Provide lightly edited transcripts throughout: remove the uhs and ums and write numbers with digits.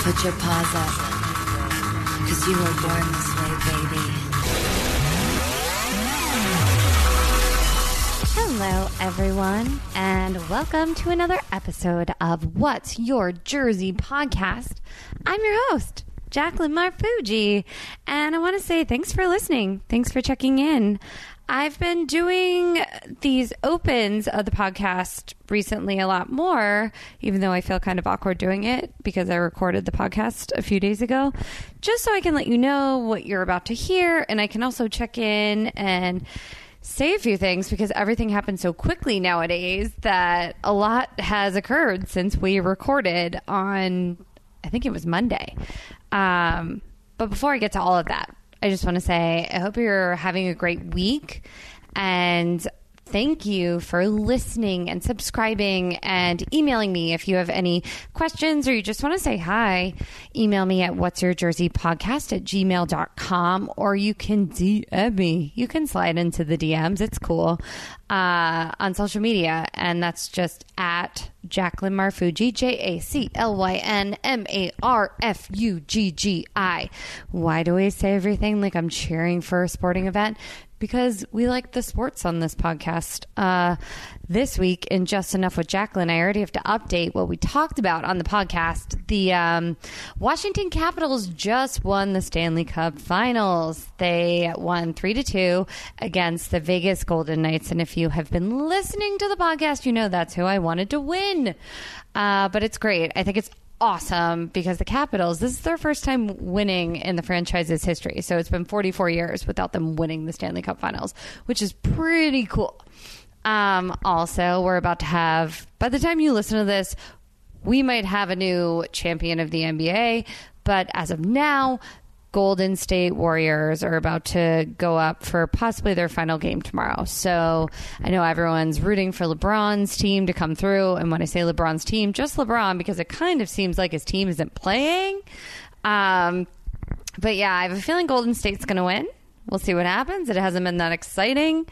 Put your paws up, 'cause you were born this way, baby. Hello, everyone, and welcome to another episode of What's Your Jersey podcast. I'm your host, Jacqueline Marfuji, and I want to say thanks for listening. Thanks for checking in. I've been doing these opens of the podcast recently a lot more, even though I feel kind of awkward doing it because I recorded the podcast a few days ago, just so I can let you know what you're about to hear. And I can also check in and say a few things because everything happens so quickly nowadays that a lot has occurred since we recorded on, I think it was Monday. But before I get to all of that, I just want to say I hope you're having a great week, and thank you for listening and subscribing and emailing me. If you have any questions or you just want to say hi, email me at whatsyourjerseypodcast@gmail.com, or you can DM me. You can slide into the DMs. It's cool. On social media, and that's just at Jacqueline Marfuji, JaclynnMarfuggi. Why do I say everything like I'm cheering for a sporting event? Because we like the sports on this podcast. This week in Just Enough with Jacqueline, I already have to update what we talked about on the podcast. The Washington Capitals just won the Stanley Cup Finals. They won 3-2 against the Vegas Golden Knights. And if you have been listening to the podcast, you know that's who I wanted to win. But it's great. I think it's awesome because the Capitals, this is their first time winning in the franchise's history. So it's been 44 years without them winning the Stanley Cup Finals, which is pretty cool. Also, we're about to have, by the time you listen to this, we might have a new champion of the NBA. But as of now, Golden State Warriors are about to go up for possibly their final game tomorrow. So I know everyone's rooting for LeBron's team to come through. And when I say LeBron's team, just LeBron, because it kind of seems like his team isn't playing. But yeah, I have a feeling Golden State's going to win. We'll see what happens. It hasn't been that exciting.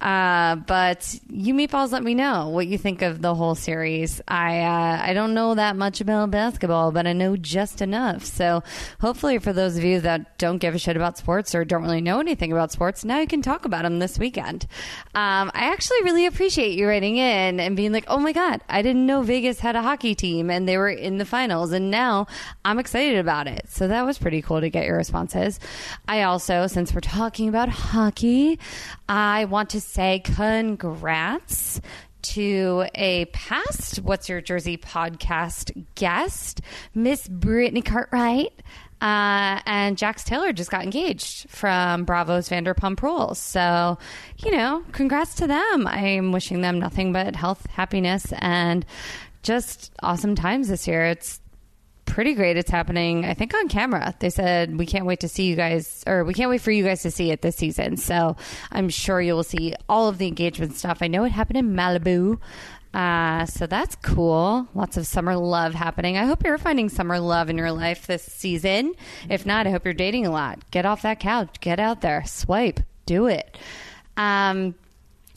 But you meatballs, let me know what you think of the whole series. I don't know that much about basketball, but I know just enough. So hopefully for those of you that don't give a shit about sports or don't really know anything about sports, now you can talk about them this weekend. I actually really appreciate you writing in and being like, oh my God, I didn't know Vegas had a hockey team and they were in the finals. And now I'm excited about it. So that was pretty cool to get your responses. I also, since we're talking about hockey, I want to say congrats to a past What's Your Jersey podcast guest, Miss Brittany Cartwright, and Jax Taylor just got engaged from Bravo's Vanderpump Rules. So, you know, congrats to them. I'm wishing them nothing but health, happiness, and just awesome times this year. It's pretty great. It's happening, I think, on camera. They said, we can't wait to see you guys, or we can't wait for you guys to see it this season. So I'm sure you will see all of the engagement stuff. I know it happened in Malibu. So that's cool. Lots of summer love happening. I hope you're finding summer love in your life this season. If not, I hope you're dating a lot. Get off that couch. Get out there. Swipe. Do it.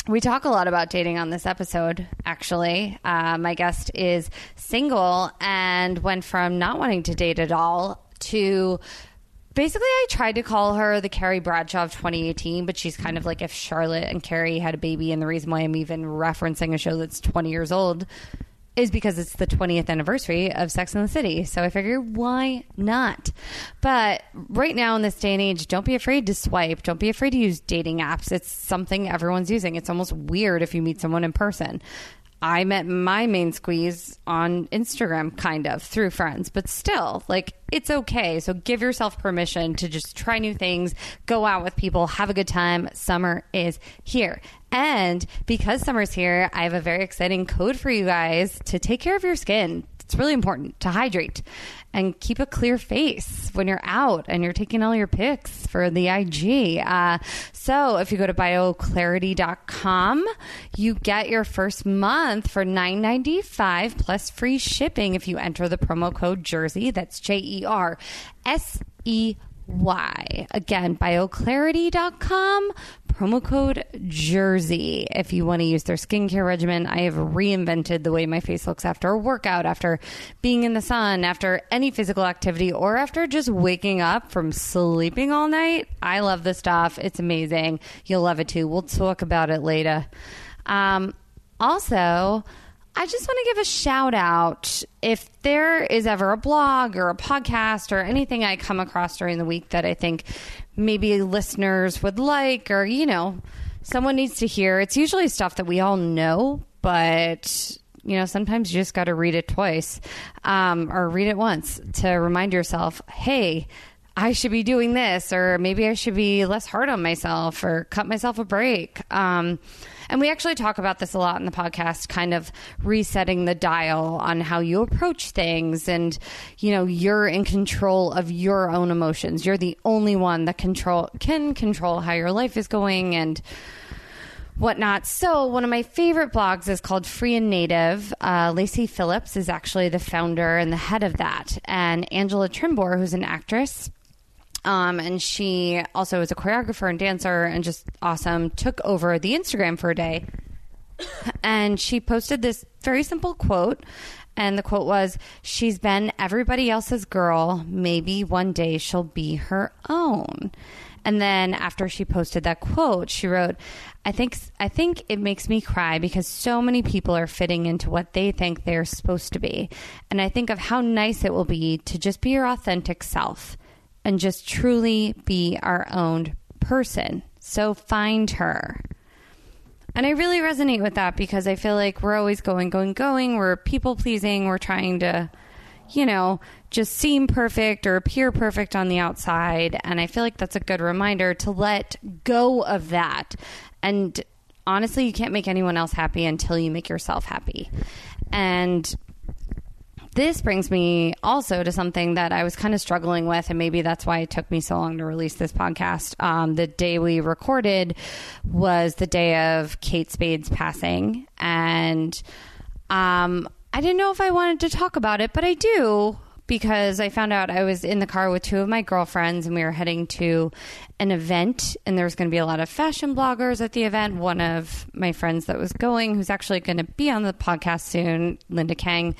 We talk a lot about dating on this episode, actually. My guest is single and went from not wanting to date at all to basically, I tried to call her the Carrie Bradshaw of 2018, but she's kind of like if Charlotte and Carrie had a baby. And the reason why I'm even referencing a show that's 20 years old is because it's the 20th anniversary of Sex and the City. So I figured, why not? But right now in this day and age, don't be afraid to swipe. Don't be afraid to use dating apps. It's something everyone's using. It's almost weird if you meet someone in person. I met my main squeeze on Instagram, kind of, through friends. But still, like, it's okay. So give yourself permission to just try new things, go out with people, have a good time. Summer is here. And because summer's here, I have a very exciting code for you guys to take care of your skin. It's really important to hydrate and keep a clear face when you're out and you're taking all your pics for the IG. So if you go to BioClarity.com, you get your first month for $9.95 plus free shipping if you enter the promo code Jersey. That's JERSEY. Again, BioClarity.com. promo code JERSEY if you want to use their skincare regimen. I have reinvented the way my face looks after a workout, after being in the sun, after any physical activity, or after just waking up from sleeping all night. I love this stuff. It's amazing. You'll love it too. We'll talk about it later. Also, I just want to give a shout out. If there is ever a blog or a podcast or anything I come across during the week that I think maybe listeners would like, or, you know, someone needs to hear, it's usually stuff that we all know, but, you know, sometimes you just got to read it twice, or read it once to remind yourself, hey, I should be doing this, or maybe I should be less hard on myself or cut myself a break. And we actually talk about this a lot in the podcast, kind of resetting the dial on how you approach things. And, you know, you're in control of your own emotions. You're the only one that can control how your life is going and whatnot. So one of my favorite blogs is called Free and Native. Lacey Phillips is actually the founder and the head of that. And Angela Trimbur, who's an actress, and she also is a choreographer and dancer and just awesome, took over the Instagram for a day. And she posted this very simple quote. And the quote was, "She's been everybody else's girl. Maybe one day she'll be her own." And then after she posted that quote, she wrote, I think it makes me cry because so many people are fitting into what they think they're supposed to be. And I think of how nice it will be to just be your authentic self and just truly be our own person. So find her. And I really resonate with that because I feel like we're always going. We're people pleasing. We're trying to, you know, just seem perfect or appear perfect on the outside. And I feel like that's a good reminder to let go of that. And honestly, you can't make anyone else happy until you make yourself happy. And this brings me also to something that I was kind of struggling with, and maybe that's why it took me so long to release this podcast. The day we recorded was the day of Kate Spade's passing, and I didn't know if I wanted to talk about it, but I do, because I found out I was in the car with two of my girlfriends, and we were heading to an event, and there was going to be a lot of fashion bloggers at the event. One of my friends that was going, who's actually going to be on the podcast soon, Linda Kang,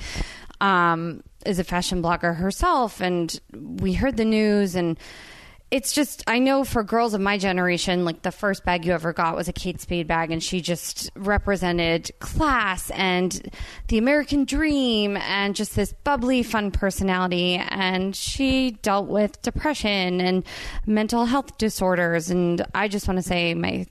is a fashion blogger herself, and we heard the news, and it's just, I know for girls of my generation, like the first bag you ever got was a Kate Spade bag, and she just represented class and the American dream and just this bubbly, fun personality, and she dealt with depression and mental health disorders, and I just want to say my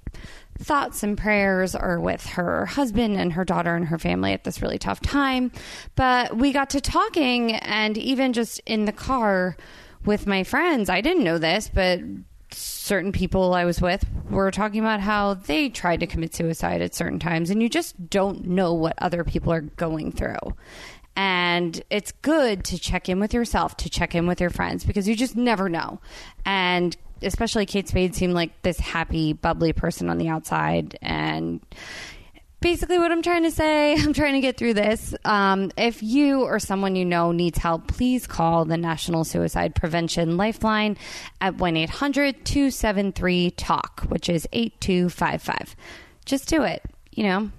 thoughts and prayers are with her husband and her daughter and her family at this really tough time. But we got to talking, and even just in the car with my friends, I didn't know this, but certain people I was with were talking about how they tried to commit suicide at certain times, and you just don't know what other people are going through. And it's good to check in with yourself, to check in with your friends, because you just never know. And especially Kate Spade seemed like this happy, bubbly person on the outside. And basically what I'm trying to say, I'm trying to get through this. If you or someone you know needs help, please call the National Suicide Prevention Lifeline at 1-800-273-TALK, which is 8255. Just do it. You know,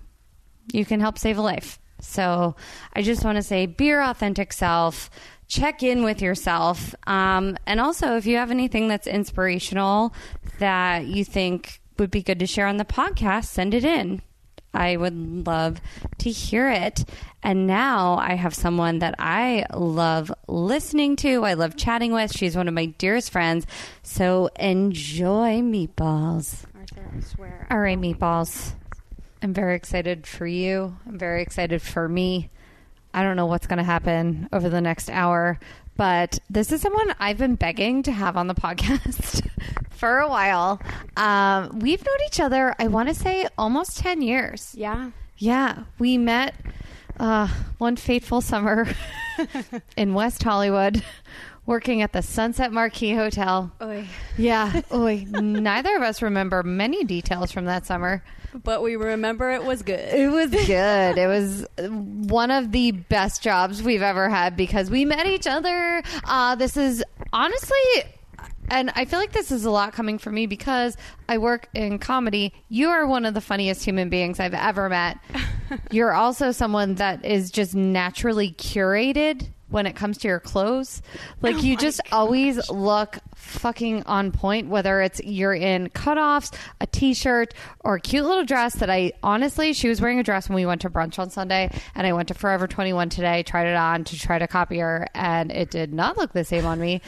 you can help save a life. So I just want to say, be your authentic self. Check in with yourself. And also, if you have anything that's inspirational that you think would be good to share on the podcast, send it in. I would love to hear it. And now I have someone that I love listening to. I love chatting with. She's one of my dearest friends. So enjoy, Meatballs. Arthur, I swear. All right, Meatballs. I'm very excited for you. I'm very excited for me. I don't know what's going to happen over the next hour, but this is someone I've been begging to have on the podcast for a while. We've known each other, I want to say, almost 10 years. Yeah. Yeah. We met one fateful summer in West Hollywood working at the Sunset Marquis Hotel. Oy. Yeah. Oy. Neither of us remember many details from that summer. But we remember it was good. It was good. It was one of the best jobs we've ever had because we met each other. This is honestly, And I feel like this is a lot coming from me because I work in comedy. You are one of the funniest human beings I've ever met. You're also someone that is just naturally curated when it comes to your clothes. Like, you just always look fucking on point, whether it's you're in cutoffs, a t-shirt, or a cute little dress that I honestly, she was wearing a dress when we went to brunch on Sunday, and I went to Forever 21 today, tried it on to try to copy her, and it did not look the same on me.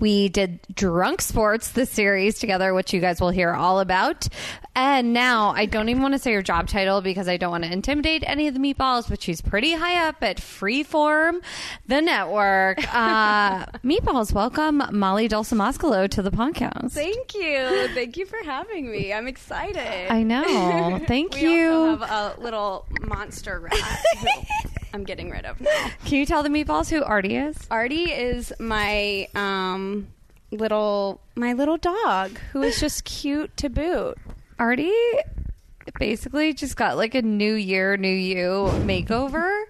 We did Drunk Sports, the series together, which you guys will hear all about. And now I don't even want to say your job title because I don't want to intimidate any of the meatballs, but she's pretty high up at Freeform, the network. Meatballs, welcome Mollie Dolci Mascolo to the podcast. Thank you. Thank you for having me. I'm excited. I know. Thank you. We also have a little monster rat who I'm getting rid of now. Can you tell the meatballs who Artie is? Artie is my... my little dog who is just cute to boot. Artie basically just got like a new year, new you makeover.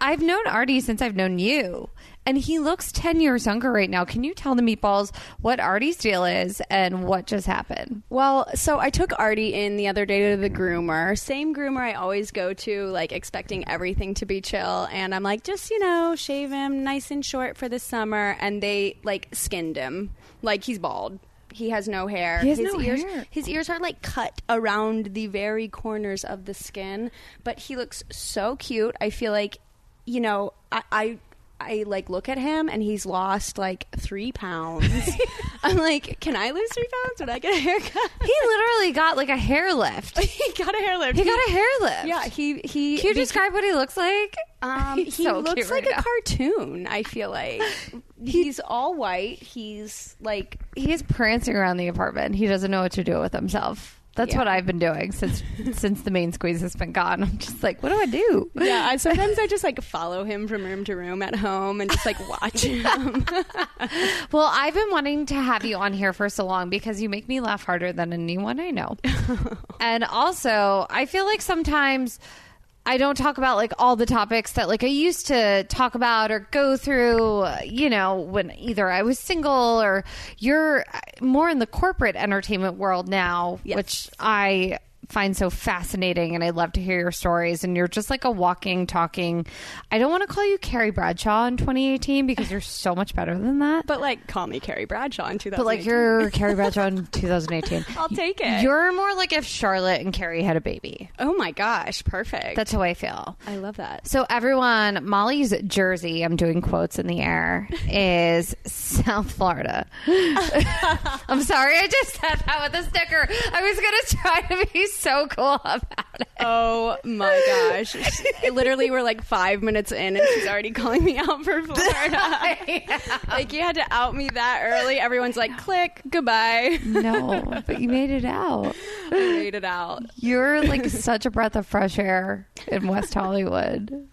I've known Artie since I've known you, and he looks 10 years younger right now. Can you tell the meatballs what Artie's deal is and what just happened? Well, so I took Artie in the other day to the groomer. Same groomer I always go to, like expecting everything to be chill. And I'm like, just, you know, shave him nice and short for the summer. And they like skinned him. Like, he's bald. He has no hair. He has his no ears, hair. His ears are like cut around the very corners of the skin. But he looks so cute. I feel like, you know, I like look at him and he's lost like 3 pounds. I'm like, can I lose 3 pounds? Would I get a haircut? He literally got like a hair lift. He got a hair lift. Yeah. Can you describe what he looks like? He looks like a cartoon. I feel like he's all white. He's like, he's prancing around the apartment. He doesn't know what to do with himself. That's what I've been doing since the main squeeze has been gone. I'm just like, what do I do? Yeah, sometimes I just like follow him from room to room at home and just like watch him. Well, I've been wanting to have you on here for so long because you make me laugh harder than anyone I know. And also, I feel like sometimes I don't talk about like all the topics that like I used to talk about or go through, you know, when either I was single or you're more in the corporate entertainment world now, yes, which I find so fascinating. And I love to hear your stories, and you're just like a walking, talking. I don't want to call you Carrie Bradshaw in 2018 because you're so much better than that. But like, call me Carrie Bradshaw in 2018. But like, you're Carrie Bradshaw in 2018. I'll take it. You're more like if Charlotte and Carrie had a baby. Oh my gosh. Perfect. That's how I feel. I love that. So everyone, Mollie's jersey, I'm doing quotes in the air, is South Florida. I'm sorry. I just said that with a sticker. I was going to try to be so cool about it. Oh my gosh. Literally, we're like 5 minutes in and she's already calling me out for Florida. Like, you had to out me that early. Everyone's like, click, goodbye. No, but you made it out. I made it out. You're like such a breath of fresh air in West Hollywood.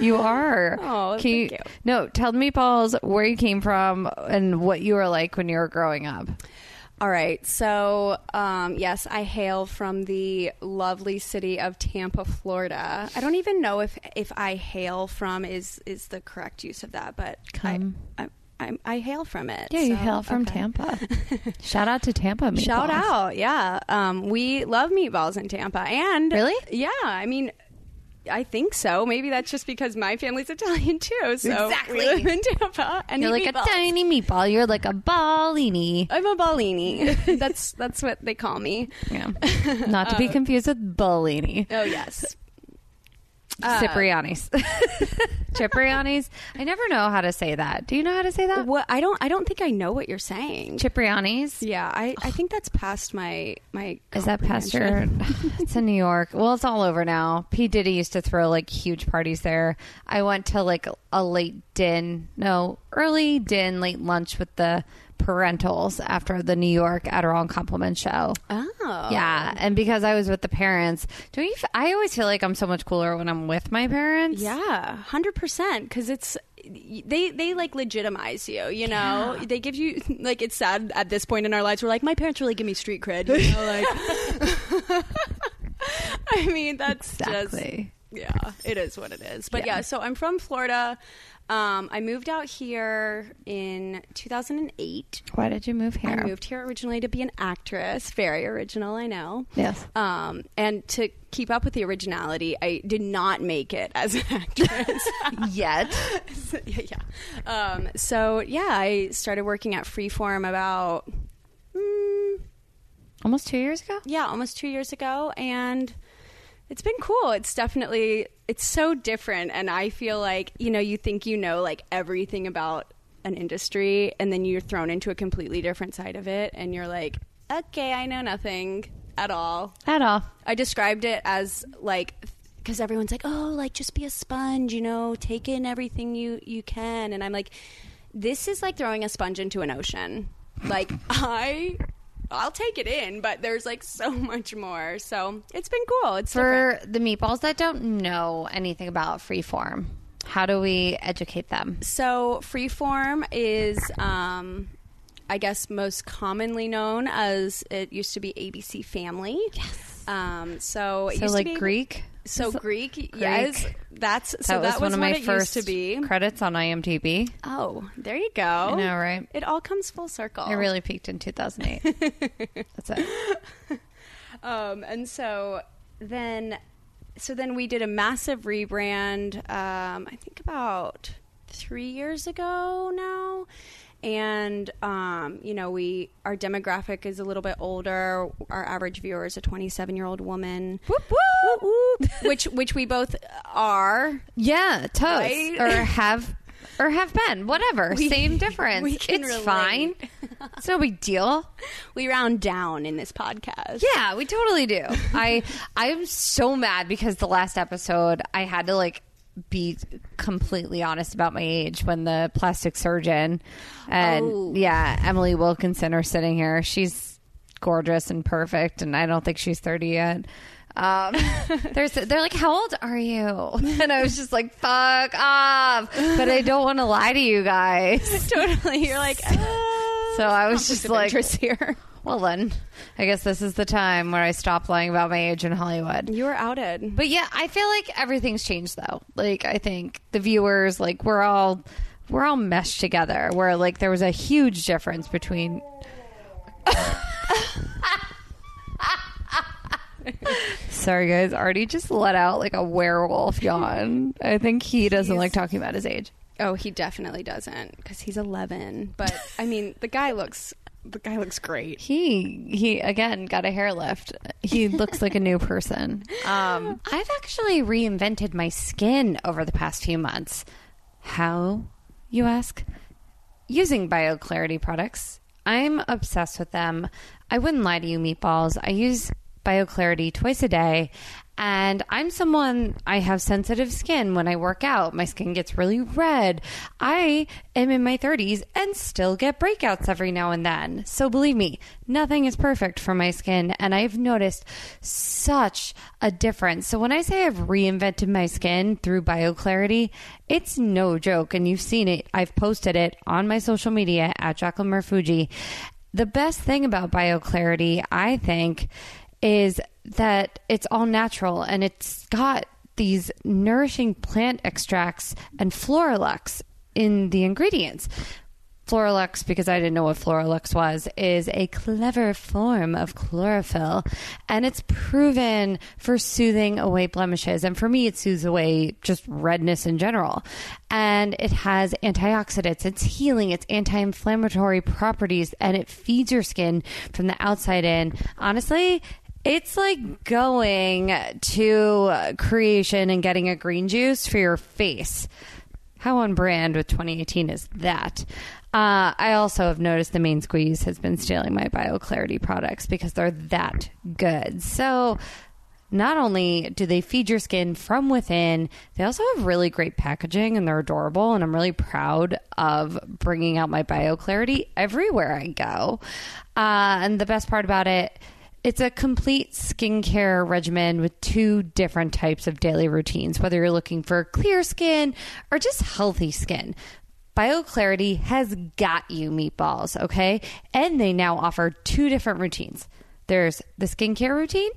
You are. Oh, thank you. No, tell the meatballs where you came from and what you were like when you were growing up. All right. So, yes, I hail from the lovely city of Tampa, Florida. I don't even know if I hail from is the correct use of that, but I hail from it. Yeah, so, you hail from Tampa. Shout out to Tampa meatballs. Shout out. Yeah. We love meatballs in Tampa. And really? Yeah. I mean, I think so. Maybe that's just because my family's Italian too. So exactly. We live in Tampa. And you're like meatballs. A tiny meatball. You're like a ballini. I'm a ballini. That's what they call me. Yeah. Not to be confused with Bellini. Oh, yes. Cipriani's. Cipriani's. I never know how to say that. Do you know how to say that? What? I don't think I know what you're saying. Cipriani's. Yeah, I think that's past my. Is that past your? It's in New York. Well, it's all over now. P. Diddy used to throw like huge parties there. I went to like a early din, late lunch with the parentals after the New York Adderall and Compliment show. Oh. Yeah. And because I was with the parents, I always feel like I'm so much cooler when I'm with my parents. Yeah. 100%. Because it's... They like legitimize you know? Yeah. They give you, like, it's sad at this point in our lives. We're like, my parents really give me street cred, you know? Like... I mean, that's exactly. just... Yeah, it is what it is. But yeah, so I'm from Florida. I moved out here in 2008. Why did you move here? I moved here originally to be an actress. Very original, I know. Yes. And to keep up with the originality, I did not make it as an actress. Yet. So, yeah. I started working at Freeform about... almost 2 years ago? Yeah, almost 2 years ago. And... it's been cool. It's definitely, it's so different. And I feel like, you know, you think you know like everything about an industry and then you're thrown into a completely different side of it. And you're like, okay, I know nothing at all. At all. I described it as like, because everyone's like, oh, like just be a sponge, you know, take in everything you can. And I'm like, this is like throwing a sponge into an ocean. Like I'll take it in, but there's like so much more. So it's been cool. It's for different. The meatballs that don't know anything about Freeform, how do we educate them? So Freeform is, I guess, most commonly known as it used to be ABC Family. Yes. Greek. So Greek, yes. That was one of my first credits on IMDb. Oh, there you go. I know, right? It all comes full circle. It really peaked in 2008. That's it. And so then we did a massive rebrand, I think about 3 years ago now. And, you know, our demographic is a little bit older. Our average viewer is a 27-year-old woman. Whoop, whoop. Whoop, whoop. Which we both are. Yeah, toast. Right? Or have been. Whatever. Same difference. It's fine. It's no big deal. We round down in this podcast. Yeah, we totally do. I'm so mad because the last episode I had to, like, be completely honest about my age when the plastic surgeon and Emily Wilkinson are sitting here. She's gorgeous and perfect, and I don't think she's 30 yet. They're like, how old are you? And I was just like, fuck off, but I don't want to lie to you guys. Totally. You're like, so I was just like, here. Well, then, I guess this is the time where I stop lying about my age in Hollywood. You were outed. But yeah, I feel like everything's changed, though. Like, I think the viewers, like, we're all meshed together. Where, like, there was a huge difference between... Sorry, guys. Artie just let out, like, a werewolf yawn. I think he doesn't like talking about his age. Oh, he definitely doesn't, because he's 11. But, I mean, the guy looks great. He again got a hair lift. He looks like a new person. I've actually reinvented my skin over the past few months. How, you ask? Using BioClarity products. I'm obsessed with them. I wouldn't lie to you, meatballs. I use BioClarity twice a day. And I have sensitive skin. When I work out, my skin gets really red. I am in my 30s and still get breakouts every now and then. So believe me, nothing is perfect for my skin. And I've noticed such a difference. So when I say I've reinvented my skin through BioClarity, it's no joke. And you've seen it. I've posted it on my social media at Jacqueline Marfuji. The best thing about BioClarity, I think, is that it's all natural and it's got these nourishing plant extracts and Floralux in the ingredients. Floralux, because I didn't know what Floralux was, is a clever form of chlorophyll, and it's proven for soothing away blemishes. And for me, it soothes away just redness in general. And it has antioxidants, it's healing, it's anti-inflammatory properties, and it feeds your skin from the outside in. Honestly, it's like going to Creation and getting a green juice for your face. How on brand with 2018 is that? I also have noticed the Main Squeeze has been stealing my BioClarity products because they're that good. So not only do they feed your skin from within, they also have really great packaging and they're adorable. And I'm really proud of bringing out my BioClarity everywhere I go. And the best part about it, it's a complete skincare regimen with two different types of daily routines, whether you're looking for clear skin or just healthy skin. BioClarity has got you, meatballs, okay? And they now offer two different routines. There's the skincare routine,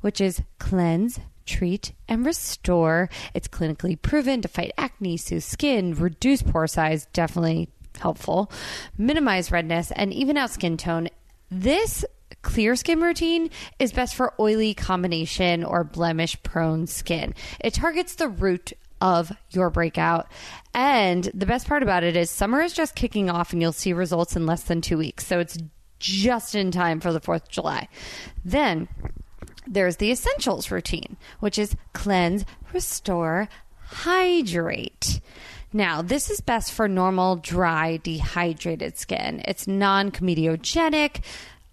which is cleanse, treat, and restore. It's clinically proven to fight acne, soothe skin, reduce pore size, definitely helpful, minimize redness, and even out skin tone. This clear skin routine is best for oily, combination, or blemish prone skin. It targets the root of your breakout. And the best part about it is summer is just kicking off and you'll see results in less than 2 weeks. So it's just in time for the 4th of July. Then there's the essentials routine, which is cleanse, restore, hydrate. Now, this is best for normal, dry, dehydrated skin. It's non-comedogenic.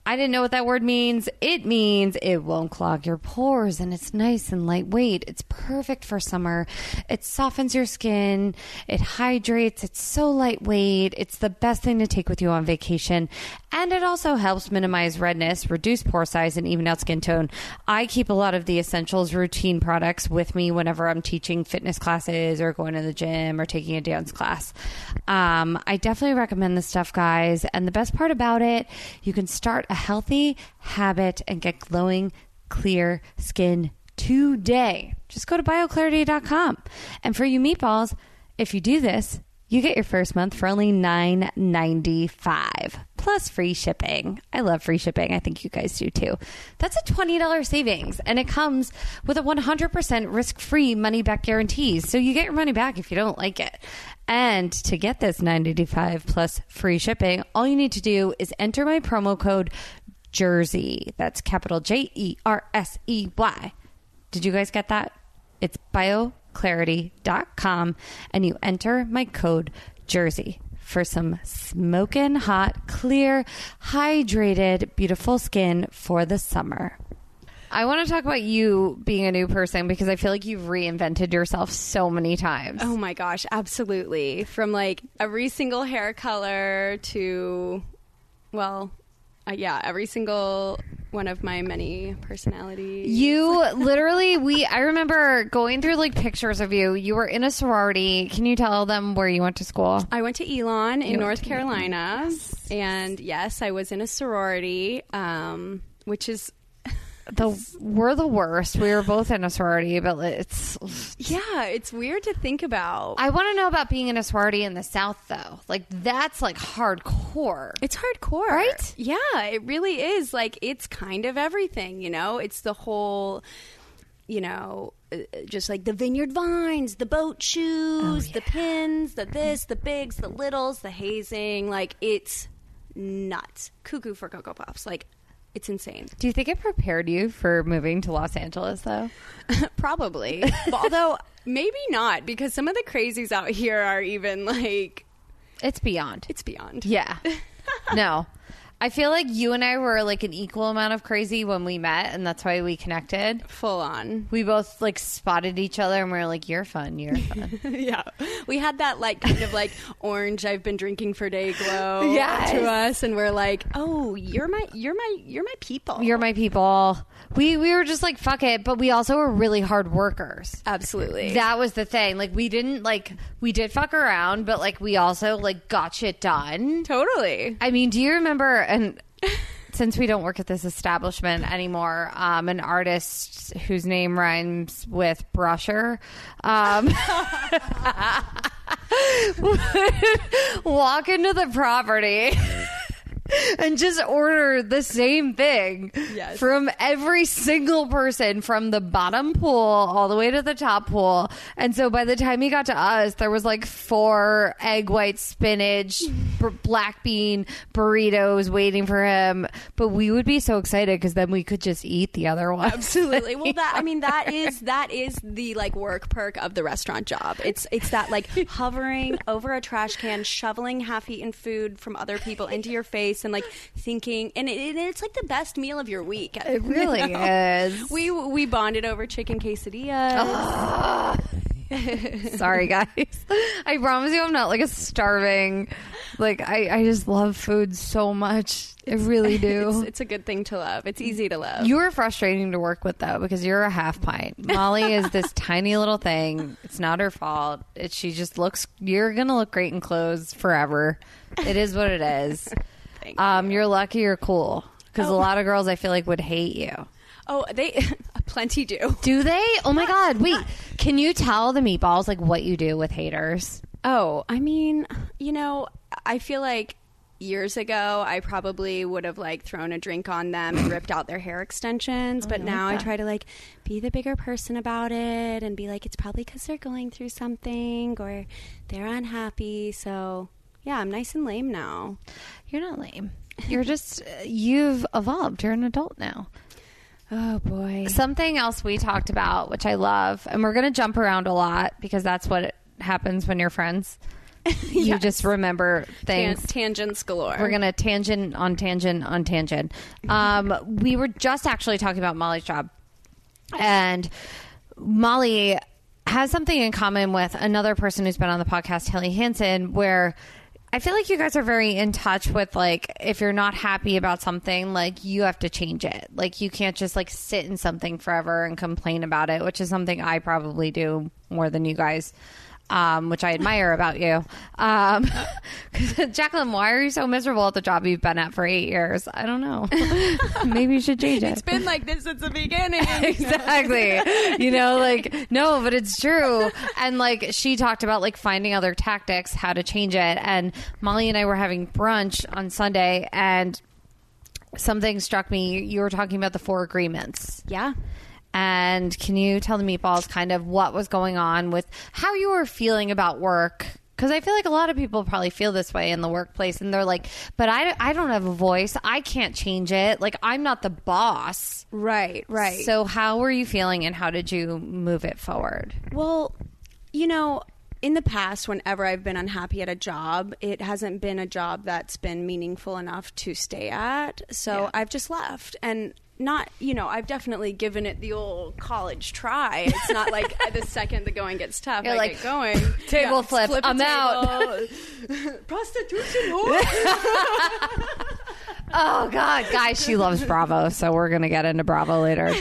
I didn't know what that word means. It means it won't clog your pores, and it's nice and lightweight. It's perfect for summer. It softens your skin. It hydrates. It's so lightweight. It's the best thing to take with you on vacation. And it also helps minimize redness, reduce pore size, and even out skin tone. I keep a lot of the essentials routine products with me whenever I'm teaching fitness classes or going to the gym or taking a dance class. I definitely recommend this stuff, guys. And the best part about it, you can start a healthy habit and get glowing, clear skin today. Just go to bioclarity.com. And for you meatballs, if you do this, you get your first month for only $9.95 plus free shipping. I love free shipping. I think you guys do too. That's a $20 savings, and it comes with a 100% risk-free money-back guarantee. So you get your money back if you don't like it. And to get this $9.95 plus free shipping, all you need to do is enter my promo code Jersey. That's capital JERSEY. Did you guys get that? It's bioclarity.com, and you enter my code Jersey for some smoking hot, clear, hydrated, beautiful skin for the summer. I want to talk about you being a new person, because I feel like you've reinvented yourself so many times. Oh my gosh, absolutely. From like every single hair color to, well, yeah, every single one of my many personalities. You literally, I remember going through like pictures of you. You were in a sorority. Can you tell them where you went to school? I went to Elon in North Carolina. Yes. And yes, I was in a sorority, which is... We're the worst. We were both in a sorority, but it's weird to think about. I want to know about being in a sorority in the South, though. Like, that's like hardcore. It's hardcore, right? Yeah, it really is. Like, it's kind of everything, you know? It's the whole, you know, just like the vineyard vines, the boat shoes, the pins, the this, the bigs, the littles, the hazing. Like, it's nuts. Cuckoo for Cocoa Puffs. Like, it's insane. Do you think it prepared you for moving to Los Angeles, though? Probably. Although, maybe not, because some of the crazies out here are even like... It's beyond. Yeah. No. I feel like you and I were like an equal amount of crazy when we met, and that's why we connected. Full on. We both like spotted each other and we were like, you're fun. Yeah. We had that like kind of like orange I've been drinking for day glow to us, and we're like, oh, you're my people. You're my people. We were just like, fuck it, but we also were really hard workers. Absolutely. That was the thing. Like, we didn't like, we did fuck around, but like we also like got shit done. Totally. I mean, do you remember, and since we don't work at this establishment anymore, an artist whose name rhymes with brusher would walk into the property and just order the same thing from every single person, from the bottom pool all the way to the top pool. And so by the time he got to us, there was like 4 egg white spinach, black bean burritos waiting for him. But we would be so excited because then we could just eat the other one. Absolutely. Well, that is the like work perk of the restaurant job. It's that like hovering over a trash can, shoveling half-eaten food from other people into your face, and like thinking, and it's like the best meal of your week. It really is. We bonded over chicken quesadillas. Oh. Sorry, guys. I promise you, I'm not like a starving. Like I just love food so much. I really do. It's a good thing to love. It's easy to love. You were frustrating to work with, though, because you're a half pint. Molly is this tiny little thing. It's not her fault. She just looks. You're gonna look great in clothes forever. It is what it is. You're lucky you're cool, because a lot of girls I feel like would hate you. Oh, they Plenty do. Do they? Oh my God. Wait, can you tell the meatballs like what you do with haters? Oh, I mean, you know, I feel like years ago, I probably would have like thrown a drink on them and ripped out their hair extensions. But now I try to like be the bigger person about it and be like, it's probably because they're going through something or they're unhappy. So yeah, I'm nice and lame now. You're not lame. You're just, you've evolved. You're an adult now. Oh boy. Something else we talked about, which I love, and we're going to jump around a lot because that's what happens when you're friends. You just remember things. Tangents galore. We're going to tangent on tangent on tangent. We were just actually talking about Mollie's job. And Mollie has something in common with another person who's been on the podcast, Haley Hansen, where I feel like you guys are very in touch with, like, if you're not happy about something, like, you have to change it. Like, you can't just, like, sit in something forever and complain about it, which is something I probably do more than you guys. Which I admire about you. Jacqueline, why are you so miserable at the job you've been at for 8 years? I don't know. Maybe you should change it. It's been like this since the beginning. Exactly. You know, like, no, but it's true. And like, she talked about like finding other tactics, how to change it. And Mollie and I were having brunch on Sunday and something struck me. You were talking about the 4 agreements. Yeah. And can you tell the meatballs kind of what was going on with how you were feeling about work? Because I feel like a lot of people probably feel this way in the workplace. And they're like, but I don't have a voice. I can't change it. Like, I'm not the boss. Right, right. So how were you feeling and how did you move it forward? Well, you know, in the past, whenever I've been unhappy at a job, it hasn't been a job that's been meaningful enough to stay at. So I've just left. And not, you know, I've definitely given it the old college try. It's not like the second the going gets tough, you're like, get going. Table flip. Flip I'm out. Prostitution. Oh, God. Guys, she loves Bravo, so we're going to get into Bravo later.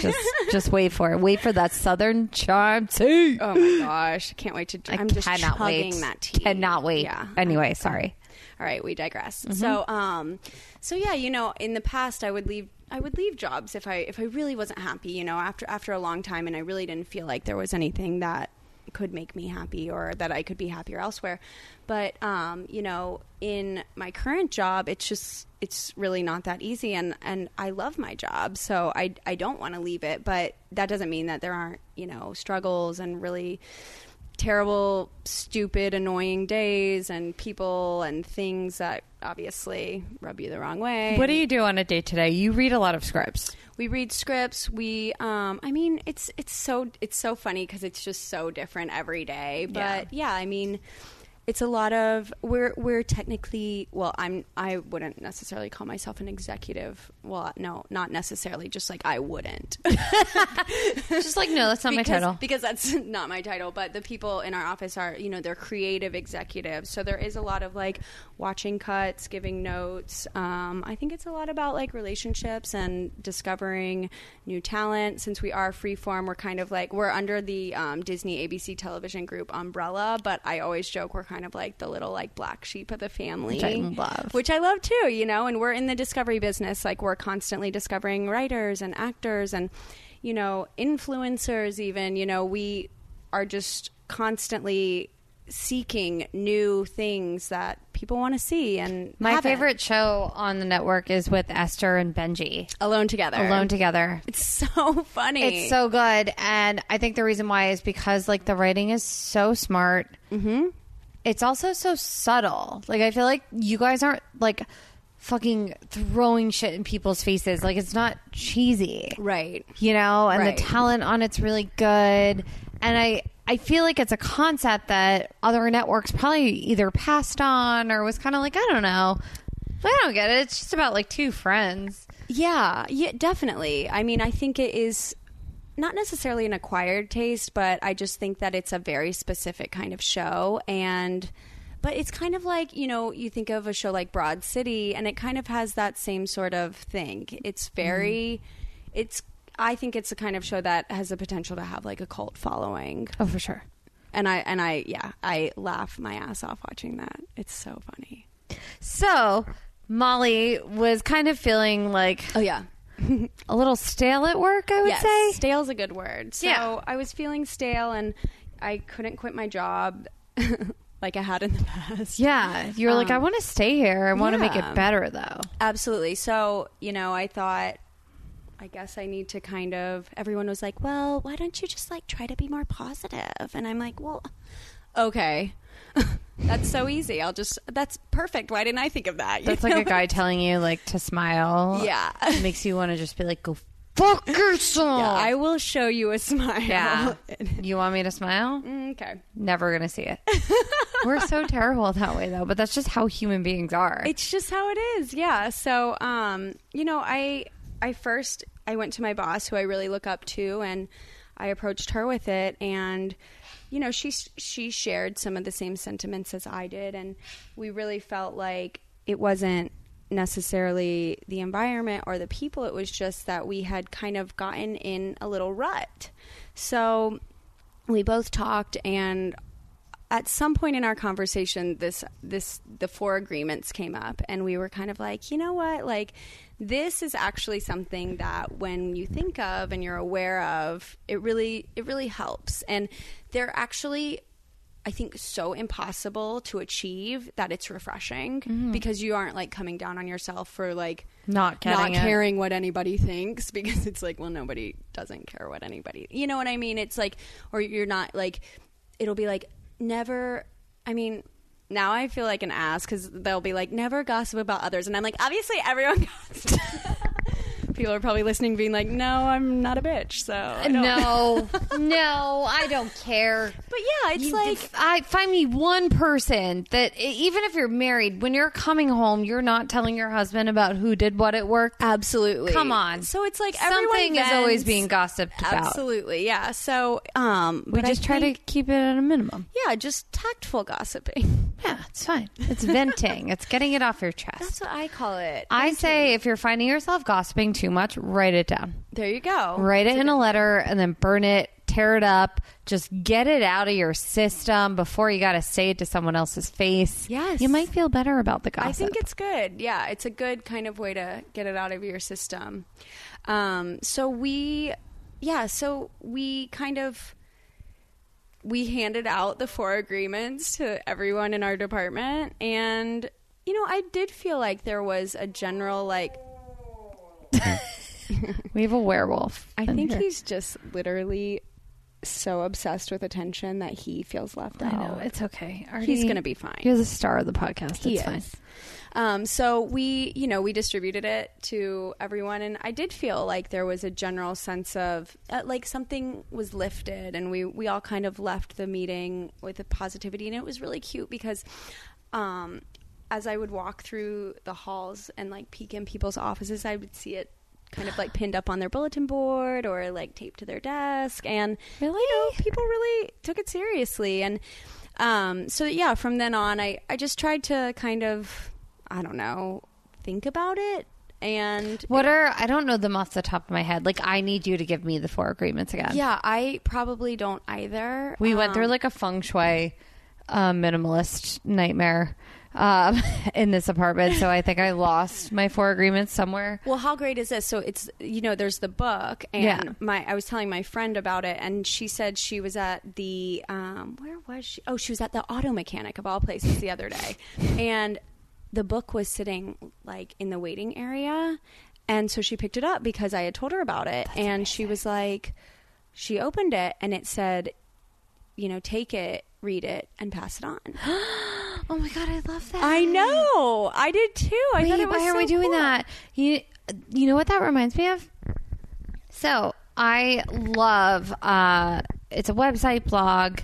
Just wait for it. Wait for that Southern Charm tea. Oh, my gosh. I can't wait to drink. I'm just chugging that tea. Cannot wait. Yeah. Anyway, sorry. All right. We digress. Mm-hmm. So, yeah, you know, in the past, I would leave jobs if I really wasn't happy, you know, after a long time, and I really didn't feel like there was anything that could make me happy or that I could be happier elsewhere. But, you know, in my current job, it's really not that easy. And I love my job, so I don't want to leave it. But that doesn't mean that there aren't, you know, struggles and really terrible, stupid, annoying days and people and things that obviously rub you the wrong way. What do you do on a date today? You read a lot of scripts. We read scripts. We, I mean, it's so funny because it's just so different every day. But yeah, I mean, it's a lot of we're technically, well, I wouldn't necessarily call myself an executive. Well, no, not necessarily. Just like I wouldn't. Just like, no, that's not my title. Because that's not my title. But the people in our office are, you know, they're creative executives. So there is a lot of like watching cuts, giving notes. I think it's a lot about like relationships and discovering new talent. Since we are Freeform, we're kind of like, we're under the Disney ABC Television Group umbrella. But I always joke we're kind of like the little like black sheep of the family, which I love too, you know. And we're in the discovery business, like we're constantly discovering writers and actors and, you know, influencers even, you know, we are just constantly seeking new things that people want to see. And my favorite show on the network is with Esther and Benji, Alone Together. It's so funny, it's so good. And I think the reason why is because like the writing is so smart. Mm-hmm. It's also so subtle. Like, I feel like you guys aren't, like, fucking throwing shit in people's faces. Like, it's not cheesy. Right. You know? And the talent on it's really good. And I feel like it's a concept that other networks probably either passed on or was kind of like, I don't know. I don't get it. It's just about, like, 2 friends. Yeah, definitely. I mean, I think it is not necessarily an acquired taste, but I just think that it's a very specific kind of show. But it's kind of like, you know, you think of a show like Broad City and it kind of has that same sort of thing. It's very, I think it's the kind of show that has the potential to have like a cult following. Oh, for sure. And I laugh my ass off watching that. It's so funny. So Mollie was kind of feeling like, oh yeah. a little stale at work, I would say. Stale's a good word. So I was feeling stale and I couldn't quit my job like I had in the past. Yeah. You were like, I want to stay here. I want to make it better, though. Absolutely. So, you know, I thought, I guess I need to kind of, everyone was like, well, why don't you just like try to be more positive? And I'm like, well, okay. That's so easy. I'll just, that's perfect. Why didn't I think of that? That's like a guy telling you like to smile. Yeah. It makes you want to just be like, go fuck yourself. Yeah, I will show you a smile. Yeah. You want me to smile? Okay. Never going to see it. We're so terrible that way though, but that's just how human beings are. It's just how it is. Yeah. So, you know, I went to my boss who I really look up to and I approached her with it and, you know, she shared some of the same sentiments as I did, and we really felt like it wasn't necessarily the environment or the people. It was just that we had kind of gotten in a little rut. So we both talked, and at some point in our conversation, the four agreements came up, and we were kind of like, you know what, like this is actually something that when you think of and you're aware of, it really helps, and they're actually, I think, so impossible to achieve that it's refreshing because you aren't like coming down on yourself for like not caring what anybody thinks, because it's like, well, nobody doesn't care what anybody, you know what I mean? It's like, or you're not like, it'll be like, never, I mean, now I feel like an ass because they'll be like, never gossip about others. And I'm like, obviously everyone gossips. People are probably listening being like, no, I'm not a bitch. So no, I don't care. But yeah, it's like, I find me one person that even if you're married, when you're coming home, you're not telling your husband about who did what at work. Absolutely. Come on. So it's like something is always being gossiped about. Absolutely. Yeah. So we just try to keep it at a minimum. Yeah. Just tactful gossiping. Yeah. It's fine. It's venting. It's getting it off your chest. That's what I call it. I say if you're finding yourself gossiping too much, write it down. There you go. Write it in a letter and then burn it, tear it up. Just get it out of your system before you got to say it to someone else's face. Yes. You might feel better about the gossip. I think it's good. Yeah. It's a good kind of way to get it out of your system. So we handed out the four agreements to everyone in our department. And, you know, I did feel like there was a general like, we have a werewolf. I think he's just literally so obsessed with attention that he feels left out. I know. It's okay. He's going to be fine. He was a star of the podcast. It's fine. So we distributed it to everyone, and I did feel like there was a general sense of like something was lifted, and we all kind of left the meeting with a positivity. And it was really cute because, as I would walk through the halls and like peek in people's offices, I would see it kind of like pinned up on their bulletin board or like taped to their desk. And people really took it seriously. And from then on, I just tried to kind of, I don't know, think about it. And I don't know them off the top of my head. Like, I need you to give me the four agreements again. Yeah, I probably don't either. We went through like a feng shui minimalist nightmare in this apartment, so I think I lost my four agreements somewhere. Well, how great is this? So it's, you know, there's the book, and I was telling my friend about it, and she said she was at the where was she? Oh, she was at the auto mechanic of all places the other day, and the book was sitting like in the waiting area, and so she picked it up because I had told her about it. That's and amazing. She was like, she opened it and it said, you know, take it, read it, and pass it on. Oh my God, I love that. I know. I did too. I thought it was so cool. Why are we doing that? You know what that reminds me of? So I love, it's a website blog.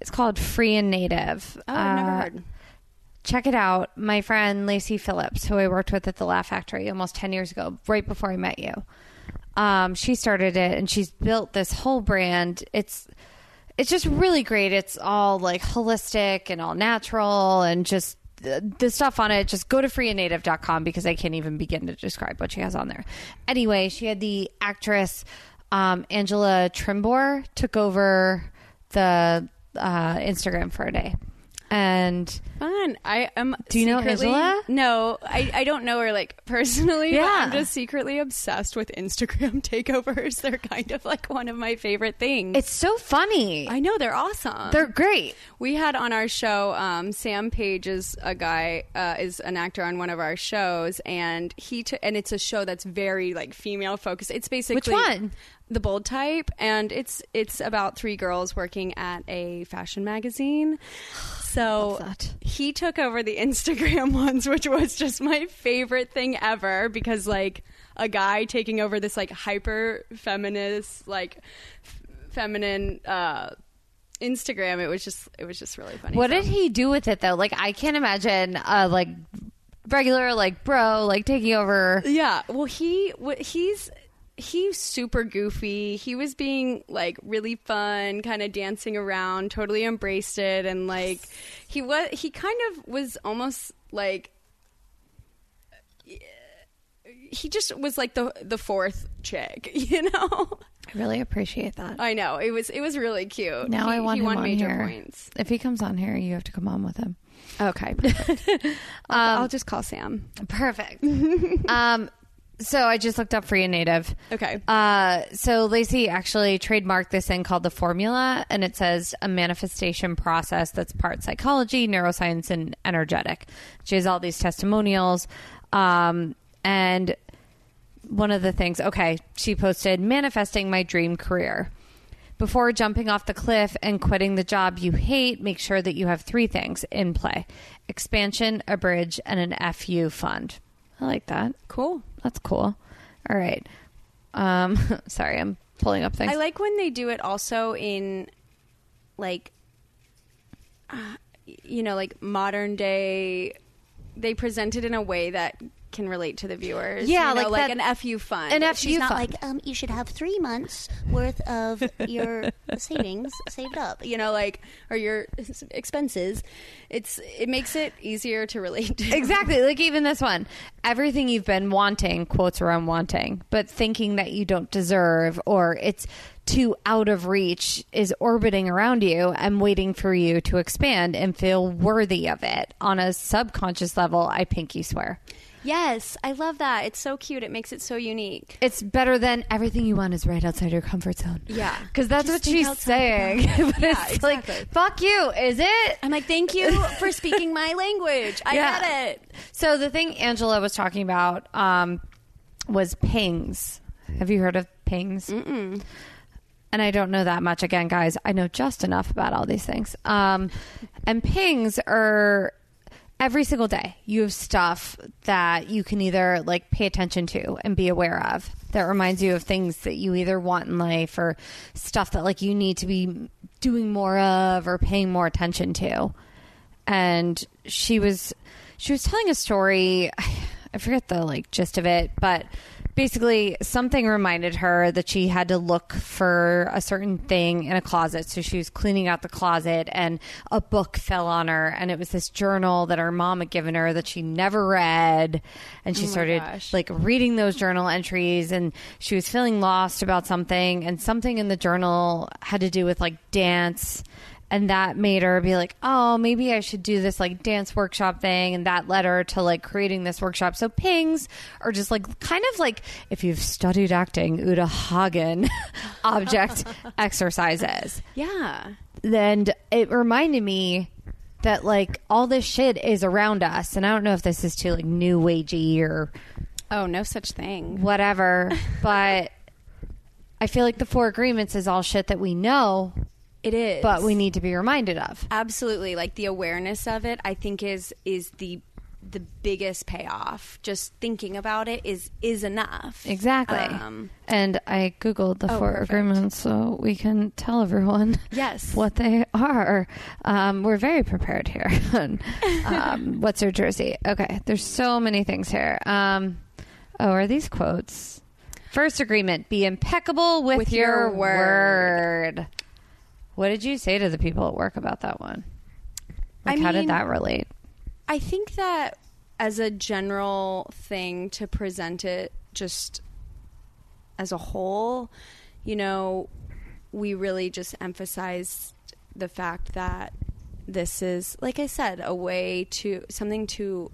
It's called Free and Native. Oh, I've never heard. Check it out. My friend Lacey Phillips, who I worked with at the Laugh Factory almost 10 years ago, right before I met you. She started it, and she's built this whole brand. It's just really great. It's all like holistic and all natural, and just the stuff on it. Just go to freeandnative.com because I can't even begin to describe what she has on there. Anyway, she had the actress Angela Trimbur took over the Instagram for a day. And fun. I am. Do you know Angela? No, I don't know her like personally. Yeah, but I'm just secretly obsessed with Instagram takeovers. They're kind of like one of my favorite things. It's so funny. I know, they're awesome. They're great. We had on our show Sam Page is a guy is an actor on one of our shows, and and it's a show that's very like female focused. It's basically which one? The Bold Type, and it's about three girls working at a fashion magazine. So he took over the Instagram ones, which was just my favorite thing ever, because like a guy taking over this like hyper feminist, like feminine Instagram, it was just really funny. What did he do with it though? Like I can't imagine like regular like bro like taking over. Yeah, well he's super goofy. He was being like really fun, kind of dancing around, totally embraced it, and like he kind of was almost like he just was like the fourth chick, you know? I really appreciate that. I know. It was really cute. Now I want him on major here. Points. If he comes on here, you have to come on with him. Okay. Perfect. I'll just call Sam. Perfect. So I just looked up Free and Native. Okay. So Lacey actually trademarked this thing called the formula, and it says a manifestation process that's part psychology, neuroscience, and energetic. She has all these testimonials. And one of the things, okay, she posted manifesting my dream career. Before jumping off the cliff and quitting the job you hate, make sure that you have three things in play: expansion, a bridge, and an FU fund. I like that. Cool. That's cool. All right. Sorry, I'm pulling up things. I like when they do it also in like, you know, like modern day. They present it in a way that can relate to the viewers. Yeah, you know, like an FU fund. An FU fund. She's not like, you should have 3 months worth of your savings saved up, you know, like, or your expenses. It makes it easier to relate to. Exactly. Like even this one, everything you've been wanting, quotes around wanting, but thinking that you don't deserve, or it's too out of reach, is orbiting around you and waiting for you to expand and feel worthy of it on a subconscious level. I pinky swear. Yes, I love that. It's so cute. It makes it so unique. It's better than everything you want is right outside your comfort zone. Yeah. Because that's just what she's saying. But yeah, it's exactly. Like, fuck you, is it? I'm like, thank you for speaking my language. I get it. So the thing Angela was talking about was pings. Have you heard of pings? Mm-mm. And I don't know that much. Again, guys, I know just enough about all these things. And pings are... Every single day, you have stuff that you can either like pay attention to and be aware of that reminds you of things that you either want in life, or stuff that like you need to be doing more of or paying more attention to. And she was telling a story. I forget the like gist of it, but basically something reminded her that she had to look for a certain thing in a closet. So she was cleaning out the closet and a book fell on her, and it was this journal that her mom had given her that she never read, and she started like reading those journal entries, and she was feeling lost about something, and something in the journal had to do with like dance. And that made her be like, oh, maybe I should do this like dance workshop thing. And that led her to like creating this workshop. So pings are just like kind of like, if you've studied acting, Uta Hagen object exercises. Yeah. And it reminded me that like all this shit is around us. And I don't know if this is too like new wagey or. Oh, no such thing. Whatever. But I feel like the Four Agreements is all shit that we know. It is. But we need to be reminded of. Absolutely. Like the awareness of it, I think is the biggest payoff. Just thinking about it is enough. Exactly. And I Googled the Four Agreements so we can tell everyone what they are. We're very prepared here. What's your jersey? Okay. There's so many things here. Are these quotes? First agreement, be impeccable with your word. What did you say to the people at work about that one? Like, how did that relate? I think that as a general thing, to present it just as a whole, you know, we really just emphasized the fact that this is, like I said, a way to, something to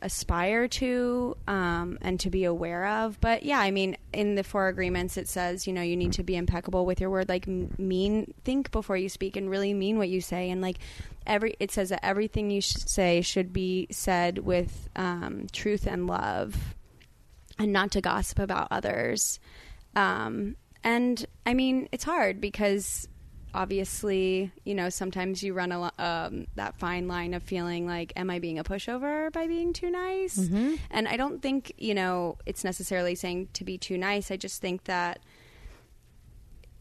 aspire to and to be aware of. But yeah, I mean, in the four agreements, it says, you know, you need to be impeccable with your word, like think before you speak and really mean what you say. And like it says that everything you say should be said with truth and love, and not to gossip about others. And I mean, it's hard because obviously, you know, sometimes you run that fine line of feeling like, am I being a pushover by being too nice? Mm-hmm. And I don't think, you know, it's necessarily saying to be too nice. I just think that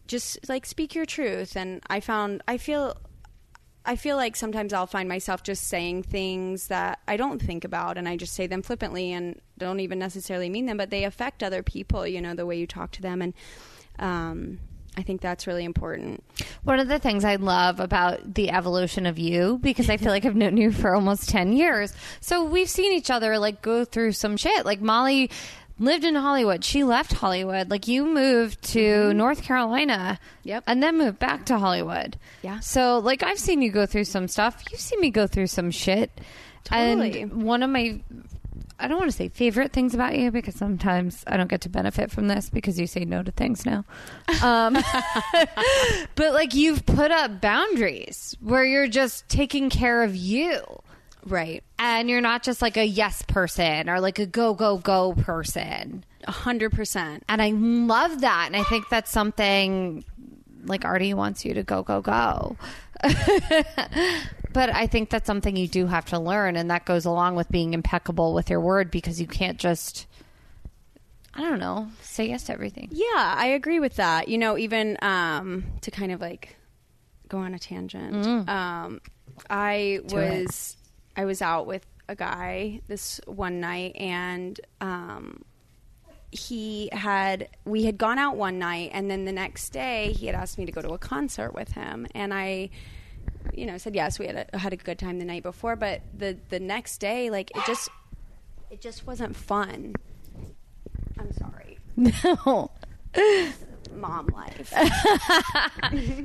just like speak your truth. And I feel like sometimes I'll find myself just saying things that I don't think about, and I just say them flippantly and don't even necessarily mean them, but they affect other people, you know, the way you talk to them. And I think that's really important. One of the things I love about the evolution of you, because I feel like I've known you for almost 10 years. So we've seen each other like go through some shit. Like Mollie lived in Hollywood. She left Hollywood. Like you moved to North Carolina. Yep. And then moved back to Hollywood. Yeah. So like I've seen you go through some stuff. You've seen me go through some shit. Totally. And one of my, I don't want to say favorite things about you, because sometimes I don't get to benefit from this because you say no to things now. But like you've put up boundaries where you're just taking care of you. Right. And you're not just like a yes person or like a go, go, go person. 100%. And I love that. And I think that's something like Artie wants you to go, go, go. But I think that's something you do have to learn, and that goes along with being impeccable with your word, because you can't just, I don't know, say yes to everything. Yeah, I agree with that. You know, even to kind of like go on a tangent, I was out with a guy this one night, and we had gone out one night, and then the next day he had asked me to go to a concert with him, and I, you know, said yes. We had a good time the night before, but the next day, like it just wasn't fun. I'm sorry. No. Mom life.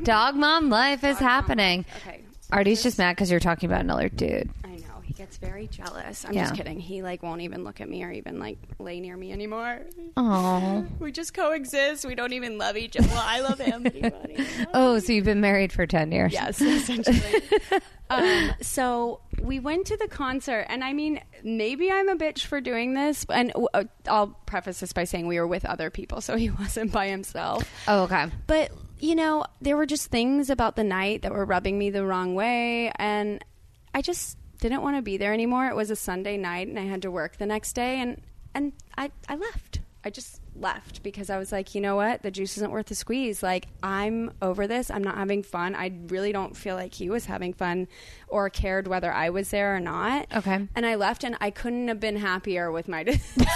Dog mom life is happening. Okay. Artie's just mad because you're talking about another dude. I know. He gets very jealous. I'm just kidding. He like won't even look at me or even like lay near me anymore. Oh. We just coexist. We don't even love each other. Well, I love him. Oh, so you've been married for 10 years. Yes, essentially. So we went to the concert, and I mean, maybe I'm a bitch for doing this, and I'll preface this by saying we were with other people, so he wasn't by himself. Oh, okay. But you know, there were just things about the night that were rubbing me the wrong way, and I just didn't want to be there anymore. It was a Sunday night, and I had to work the next day, and I left. I just left because I was like, you know what? The juice isn't worth the squeeze. Like, I'm over this. I'm not having fun. I really don't feel like he was having fun or cared whether I was there or not. Okay. And I left, and I couldn't have been happier with my decision.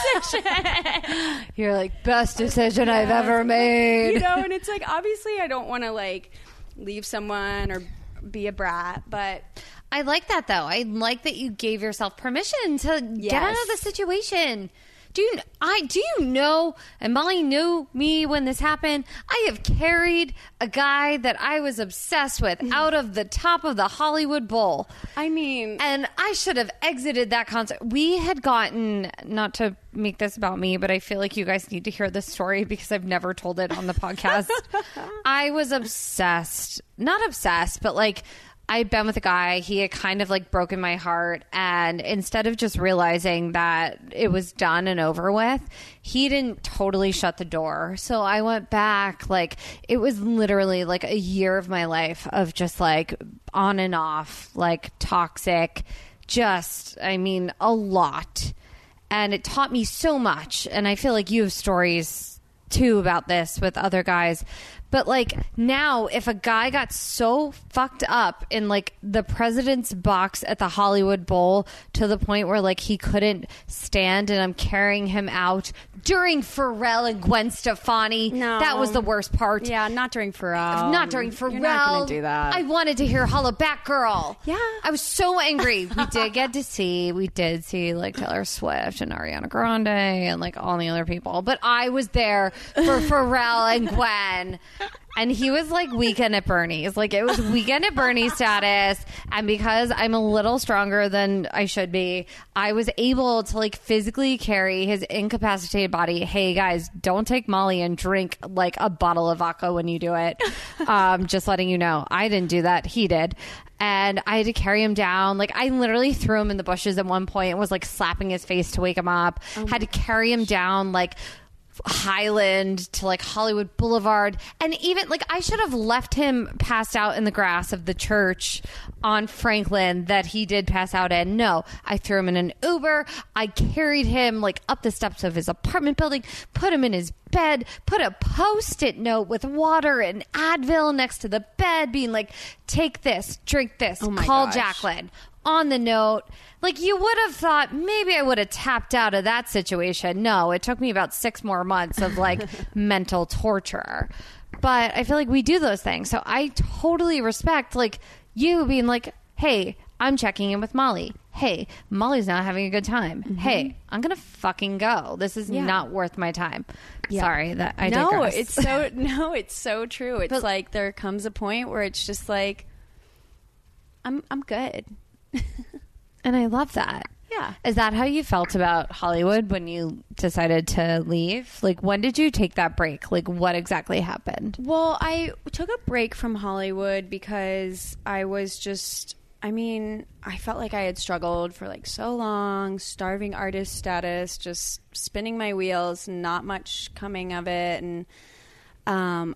You're like, best decision I've ever made. You know, and it's like, obviously I don't want to like leave someone or be a brat, but I like that, though. I like that you gave yourself permission to get out of the situation. Do you know, and Mollie knew me when this happened, I have carried a guy that I was obsessed with out of the top of the Hollywood Bowl. I mean, and I should have exited that concert. We had gotten, not to make this about me, but I feel like you guys need to hear this story because I've never told it on the podcast. I was not obsessed, but like, I'd been with a guy. He had kind of like broken my heart. And instead of just realizing that it was done and over with, he didn't totally shut the door. So I went back. Like, it was literally like a year of my life of just like on and off, like toxic, just, I mean, a lot. And it taught me so much. And I feel like you have stories too about this with other guys. But like now, if a guy got so fucked up in like the president's box at the Hollywood Bowl to the point where like he couldn't stand, and I'm carrying him out during Pharrell and Gwen Stefani. No. That was the worst part. Yeah, not during Pharrell. You're not going to do that. I wanted to hear Holla Back Girl. Yeah. I was so angry. We did see like Taylor Swift and Ariana Grande and like all the other people. But I was there for Pharrell and Gwen. And he was like Weekend at Bernie's. Like, it was Weekend at Bernie status. And because I'm a little stronger than I should be, I was able to like physically carry his incapacitated body. Hey guys, don't take Molly and drink like a bottle of vodka when you do it. Just letting you know, I didn't do that. He did. And I had to carry him down. Like, I literally threw him in the bushes at one point and was like slapping his face to wake him up. Oh, had to carry him down like Highland to like Hollywood Boulevard. And even like I should have left him passed out in the grass of the church on Franklin that he did pass out in. No, I threw him in an Uber. I carried him like up the steps of his apartment building, put him in his bed, put a Post-it note with water and Advil next to the bed being like, take this, drink this, call Jacqueline. On the note, like you would have thought maybe I would have tapped out of that situation. No, it took me about 6 more months of like mental torture. But I feel like we do those things. So I totally respect like you being like, hey, I'm checking in with Molly. Hey, Molly's not having a good time. Mm-hmm. Hey, I'm going to fucking go. This is not worth my time. Yeah. Sorry that I digress. No, it's so true. It's like there comes a point where it's just like, I'm good. And I love that. Yeah. Is that how you felt about Hollywood when you decided to leave? Like, when did you take that break? Like, what exactly happened? Well, I took a break from Hollywood because I was just, I mean, I felt like I had struggled for like so long, starving artist status, just spinning my wheels, not much coming of it. And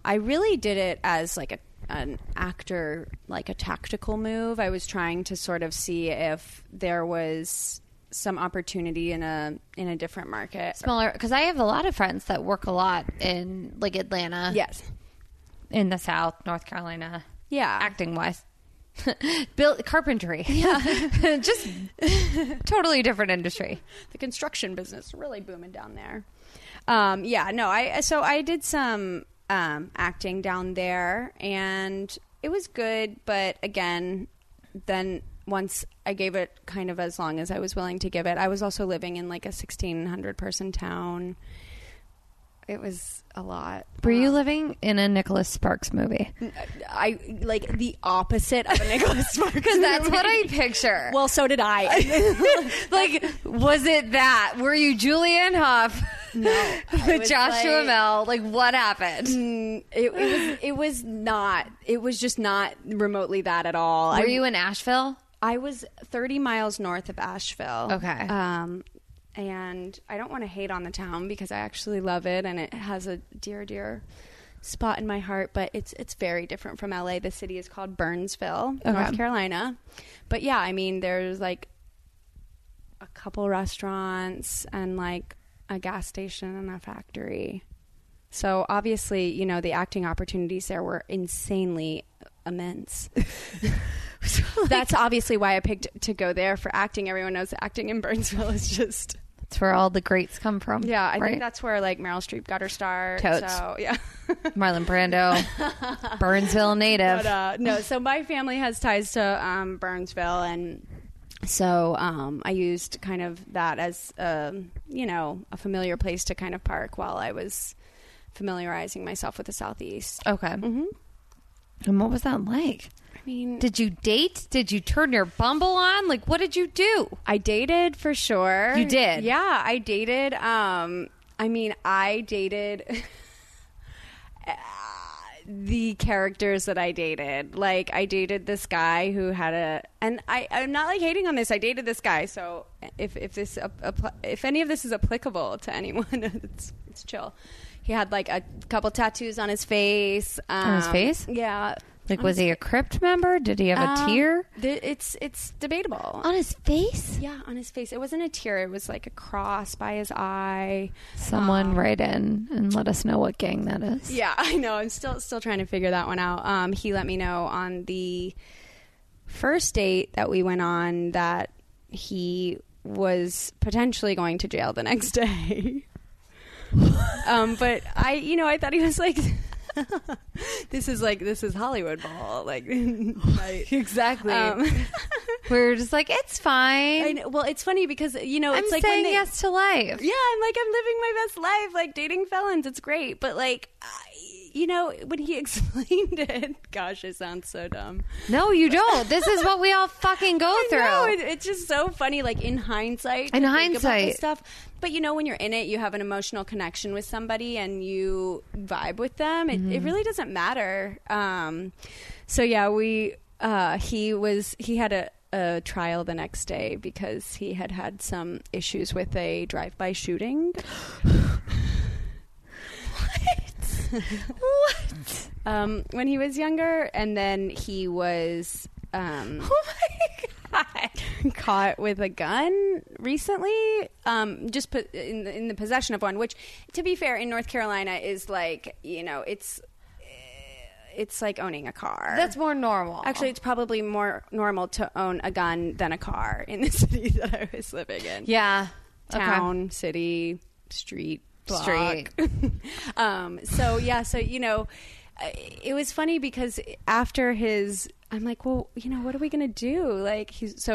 I really did it as like an actor, like a tactical move. I was trying to sort of see if there was some opportunity in a different market, smaller. Because I have a lot of friends that work a lot in like Atlanta, yes, in the South, North Carolina, yeah, acting wise, build carpentry, yeah, just totally different industry. The construction business really booming down there. I did some. Acting down there, and it was good, but again, then once I gave it kind of as long as I was willing to give it. I was also living in like a 1,600 person town. It was a lot. Were you living in a Nicholas Sparks movie? I like the opposite of a Nicholas Sparks movie. Because that's what I picture. Well, so did I. Like, was it that? Were you Julianne Hough? No. With Joshua Mell? Like, what happened? It was not. It was just not remotely that at all. Were you in Asheville? I was 30 miles north of Asheville. Okay. And I don't want to hate on the town because I actually love it, and it has a dear, dear spot in my heart. But it's very different from LA. The city is called Burnsville, North Carolina. But yeah, I mean, there's like a couple restaurants and like a gas station and a factory. So obviously, you know, the acting opportunities there were insanely immense. So, like, that's obviously why I picked to go there for acting. Everyone knows acting in Burnsville is just... That's where all the greats come from. Yeah, I think that's where like Meryl Streep got her start. Totes. So, yeah. Marlon Brando. Burnsville native. But, so my family has ties to Burnsville, and so I used kind of that as, a familiar place to kind of park while I was familiarizing myself with the Southeast. Okay. Mm-hmm. And what was that like? I mean, did you date? Did you turn your Bumble on? Like, what did you do? I dated for sure. You did? Yeah, I dated. The characters that I dated. Like, I dated this guy who had a... And I'm not, like, hating on this. I dated this guy. So if any of this is applicable to anyone, it's chill. He had, like, a couple tattoos on his face. On his face? Yeah. Like, was he a Crypt member? Did he have a tear? It's debatable. On his face? Yeah, on his face. It wasn't a tear. It was like a cross by his eye. Someone write in and let us know what gang that is. Yeah, I know. I'm still trying to figure that one out. He let me know on the first date that we went on that he was potentially going to jail the next day. But I thought he was like... this is Hollywood ball, like right. Exactly. We're just like, it's fine. I know. Well, it's funny because I'm it's like saying yes to life. Yeah, I'm like, I'm living my best life, like dating felons. It's great, but like you know, when he explained it, gosh, it sounds so dumb. No, you don't. This is what we all fucking go through. Know, it's just so funny, like, in hindsight. In hindsight. This stuff. But, you know, when you're in it, you have an emotional connection with somebody and you vibe with them. It, it really doesn't matter. So, yeah, we he had a trial the next day because he had had some issues with a drive-by shooting. What? When he was younger, and then he was caught with a gun recently, just in the possession of one, which, to be fair, in North Carolina is like, you know, it's like owning a car. That's more normal. Actually, it's probably more normal to own a gun than a car in the city that I was living in. Yeah. Town, okay. City, street. So yeah, so you know, it was funny because after his, I'm like, well, you know, what are we gonna do? Like, he's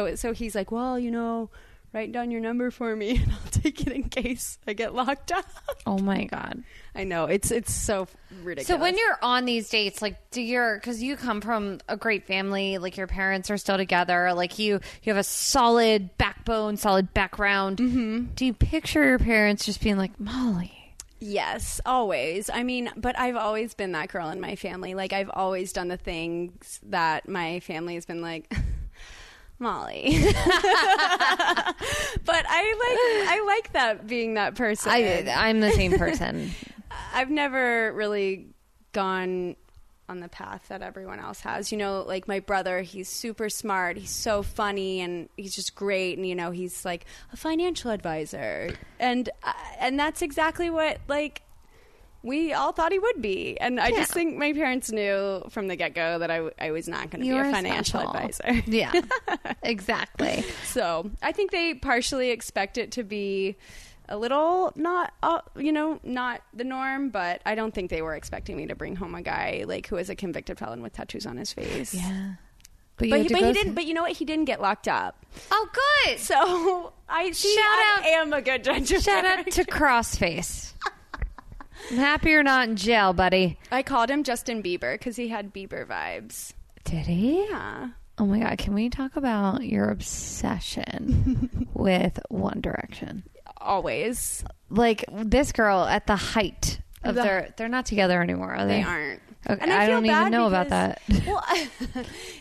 like, well, you know, write down your number for me and I'll take it in case I get locked up. Oh my God. I know, it's so ridiculous. So when you're on these dates, like, because you come from a great family, like your parents are still together, like you have a solid backbone, solid background. Mm-hmm. Do you picture your parents just being like, Molly? Yes, always. I mean, but I've always been that girl in my family. Like, I've always done the things that my family has been like, Molly. But I like that, being that person. I'm the same person. I've never really gone on the path that everyone else has. You know, like my brother, he's super smart. He's so funny and he's just great. And, you know, he's like a financial advisor. And that's exactly what, like, we all thought he would be. And I just think my parents knew from the get-go that I was not going to be a financial advisor. Yeah, exactly. So I think they partially expect it to be a little not the norm, but I don't think they were expecting me to bring home a guy like who is a convicted felon with tattoos on his face. Yeah. But he didn't. But you know what? He didn't get locked up. Oh, good. So I am a good judge of character. Shout out to Crossface. I'm happy you're not in jail, buddy. I called him Justin Bieber because he had Bieber vibes. Did he? Yeah. Oh my God. Can we talk about your obsession with One Direction? Always. Like, this girl at the height of they're not together anymore, are they? They aren't. Okay, and I don't even know about that. Well,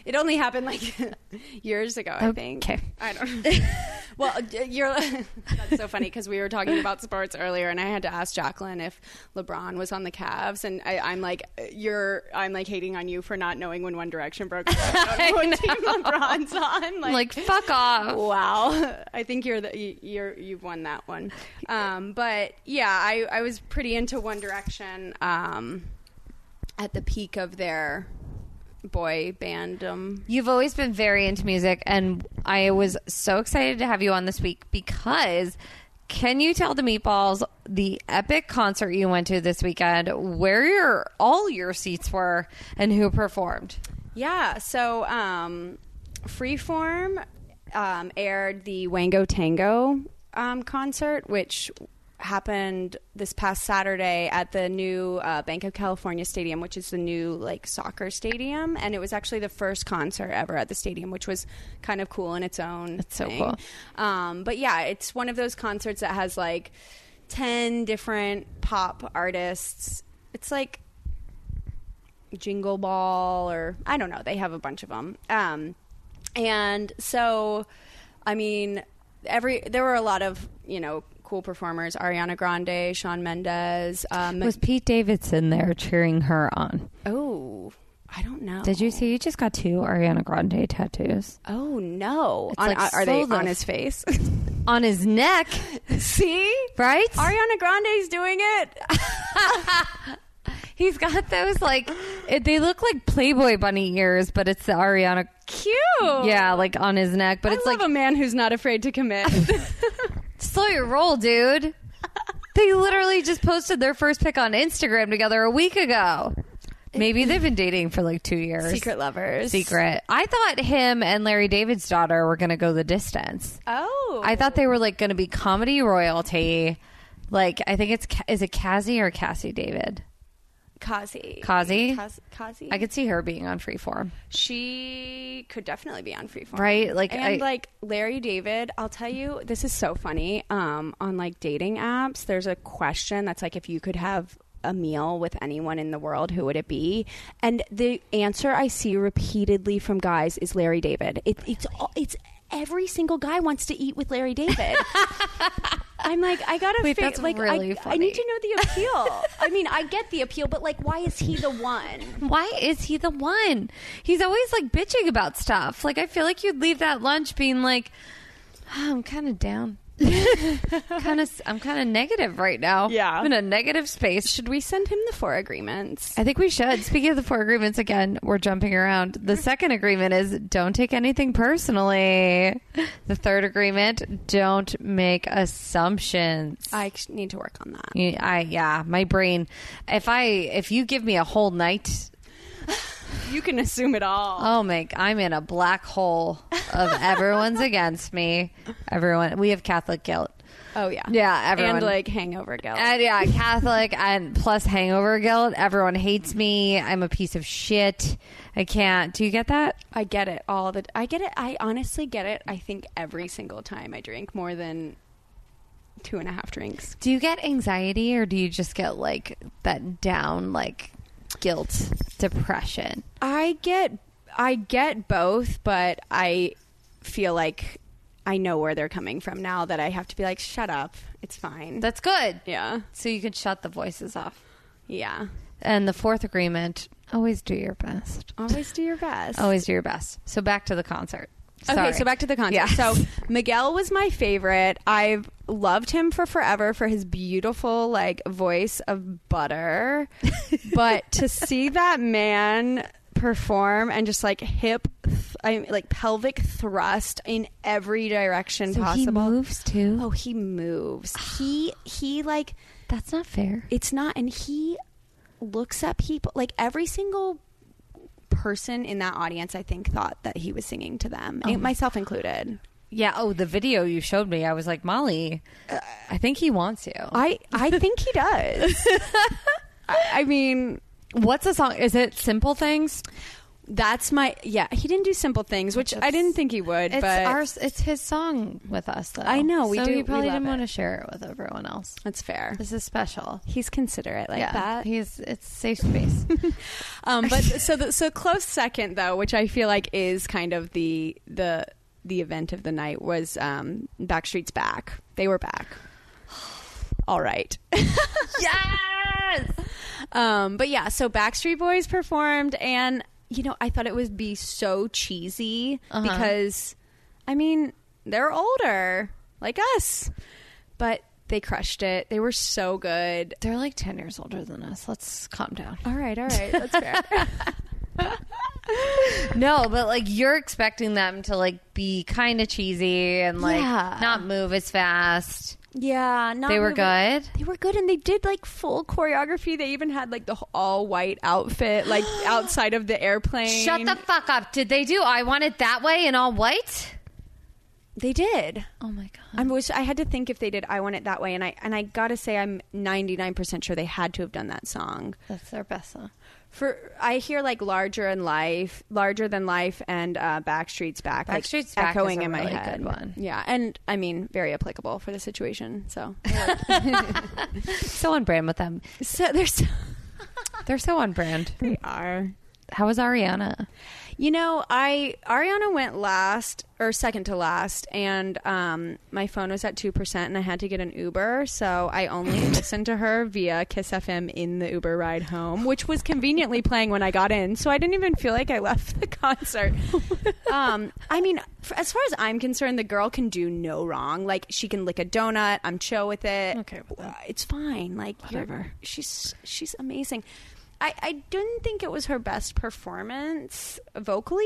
it only happened like years ago, I think. Okay. I don't know. Well, that's so funny because we were talking about sports earlier and I had to ask Jacqueline if LeBron was on the Cavs, and I'm like hating on you for not knowing when One Direction broke up. I don't know what team LeBron's on. Like, fuck off. Wow. I think you've won that one. But yeah, I was pretty into One Direction. At the peak of their boy bandom. You've always been very into music, and I was so excited to have you on this week because, can you tell the meatballs the epic concert you went to this weekend, where all your seats were and who performed? Yeah, so Freeform aired the Wango Tango concert, which happened this past Saturday at the new Bank of California Stadium, which is the new, like, soccer stadium, and it was actually the first concert ever at the stadium, which was kind of cool in its own thing. So cool. But yeah, it's one of those concerts that has like 10 different pop artists. It's like Jingle Ball, or I don't know, they have a bunch of them, and so I mean, there were a lot of, you know, cool performers. Ariana Grande, Shawn Mendes. Was Pete Davidson there cheering her on? Oh, I don't know. Did you see? You just got 2 Ariana Grande tattoos. Oh no! Are they on his face? On his neck? See, right? Ariana Grande's doing it. He's got those, like, they look like Playboy bunny ears, but it's the Ariana. Cute. Yeah, like on his neck, but I love like a man who's not afraid to commit. Slow your roll, dude. They literally just posted their first pic on Instagram together a week ago. Maybe they've been dating for like 2 years. Secret lovers. Secret. I thought him and Larry David's daughter were going to go the distance. Oh. I thought they were like going to be comedy royalty. Like, I think is it Cassie or Cassie David? Kazi. I could see her being on Freeform. She could definitely be on Freeform, right? Like, and like Larry David, I'll tell you, this is so funny. On like dating apps, there's a question that's like, if you could have a meal with anyone in the world, who would it be? And the answer I see repeatedly from guys is Larry David. It's every single guy wants to eat with Larry David. I'm like, I gotta figure, like, really I need to know the appeal. I mean, I get the appeal, but like, why is he the one? He's always like bitching about stuff. Like, I feel like you'd leave that lunch being like, oh, I'm kind of down. I'm kind of negative right now. Yeah, I'm in a negative space. Should we send him the 4 agreements? I think we should. Speaking of the 4 agreements, again, we're jumping around. The second agreement is don't take anything personally. The third agreement, don't make assumptions. I need to work on that. My brain. If you give me a whole night, you can assume it all. Oh my, I'm in a black hole of everyone's against me. Everyone, we have Catholic guilt. Oh yeah. Yeah, everyone. And like hangover guilt. And yeah, Catholic and plus hangover guilt. Everyone hates me. I'm a piece of shit. I can't. Do you get that? I get it all the I get it. I honestly get it. I think every single time I drink more than 2.5 drinks. Do you get anxiety or do you just get like that down like guilt, depression? I get both, but I feel like I know where they're coming from now that I have to be like, shut up. It's fine. That's good. Yeah. So you can shut the voices off. Yeah. And the fourth agreement, always do your best. Always do your best. Always do your best. So back to the concert. Sorry. Okay, so back to the concert. Yeah. So Miguel was my favorite. I've loved him forever for his beautiful like voice of butter. But to see that man perform and just like pelvic thrust in every direction possible. He moves too. Oh, he moves. He like, that's not fair. It's not. And he looks at people like every single person in that audience, I think, thought that he was singing to them, myself included. Yeah. Oh, the video you showed me, I was like, Molly, I think he wants you. I think he does. I mean, what's the song? Is it Simple Things? He didn't do Simple Things, which I didn't think he would. It's his song with us, though. I know we so do. He probably didn't want to share it with everyone else. That's fair. This is special. He's considerate like that. It's safe space. But so close second though, which I feel like is kind of the event of the night was Backstreet's back. They were back. All right. Yes. But yeah, so Backstreet Boys performed and. You know, I thought it would be so cheesy because, I mean, they're older, like us. But they crushed it. They were so good. They're like 10 years older than us. Let's calm down. All right. That's fair. No, but like you're expecting them to like be kind of cheesy and like not move as fast. Yeah, they were good. They were good, and they did like full choreography. They even had like the all white outfit, like outside of the airplane. Shut the fuck up! Did they do I Want It That Way in all white? They did. Oh my god! I had to think if they did I Want It That Way, and I gotta say I'm 99% sure they had to have done that song. That's their best song. I hear like Larger Than Life, and Backstreet's Back. Backstreet's Back echoing is a really good one. Yeah, and I mean, very applicable for the situation. So, so on brand with them. So they're so on brand. They are. How was Ariana? You know, Ariana went last or second to last, and my phone was at 2%, and I had to get an Uber, so I only listened to her via Kiss FM in the Uber ride home, which was conveniently playing when I got in, so I didn't even feel like I left the concert. I mean, as far as I'm concerned, the girl can do no wrong. Like, she can lick a donut. I'm chill with it. Okay, it's fine. Like, whatever. She's amazing. I didn't think it was her best performance vocally,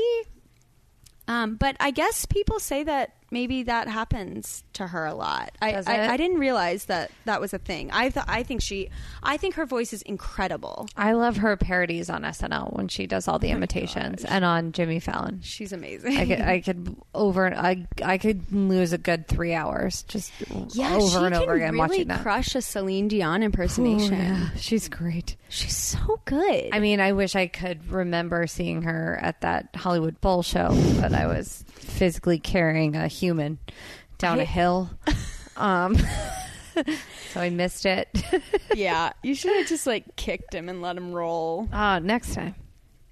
but I guess people say that maybe that happens to her a lot. I didn't realize that was a thing. I think her voice is incredible. I love her parodies on SNL when she does all the imitations, and on Jimmy Fallon. She's amazing. I could lose a good 3 hours just over and over again really watching that. She can crush a Celine Dion impersonation. Ooh, yeah. She's great. She's so good. I mean, I wish I could remember seeing her at that Hollywood Bowl show, but I was physically carrying a human down a hill. So I missed it. Yeah. You should have just kicked him and let him roll. Next time.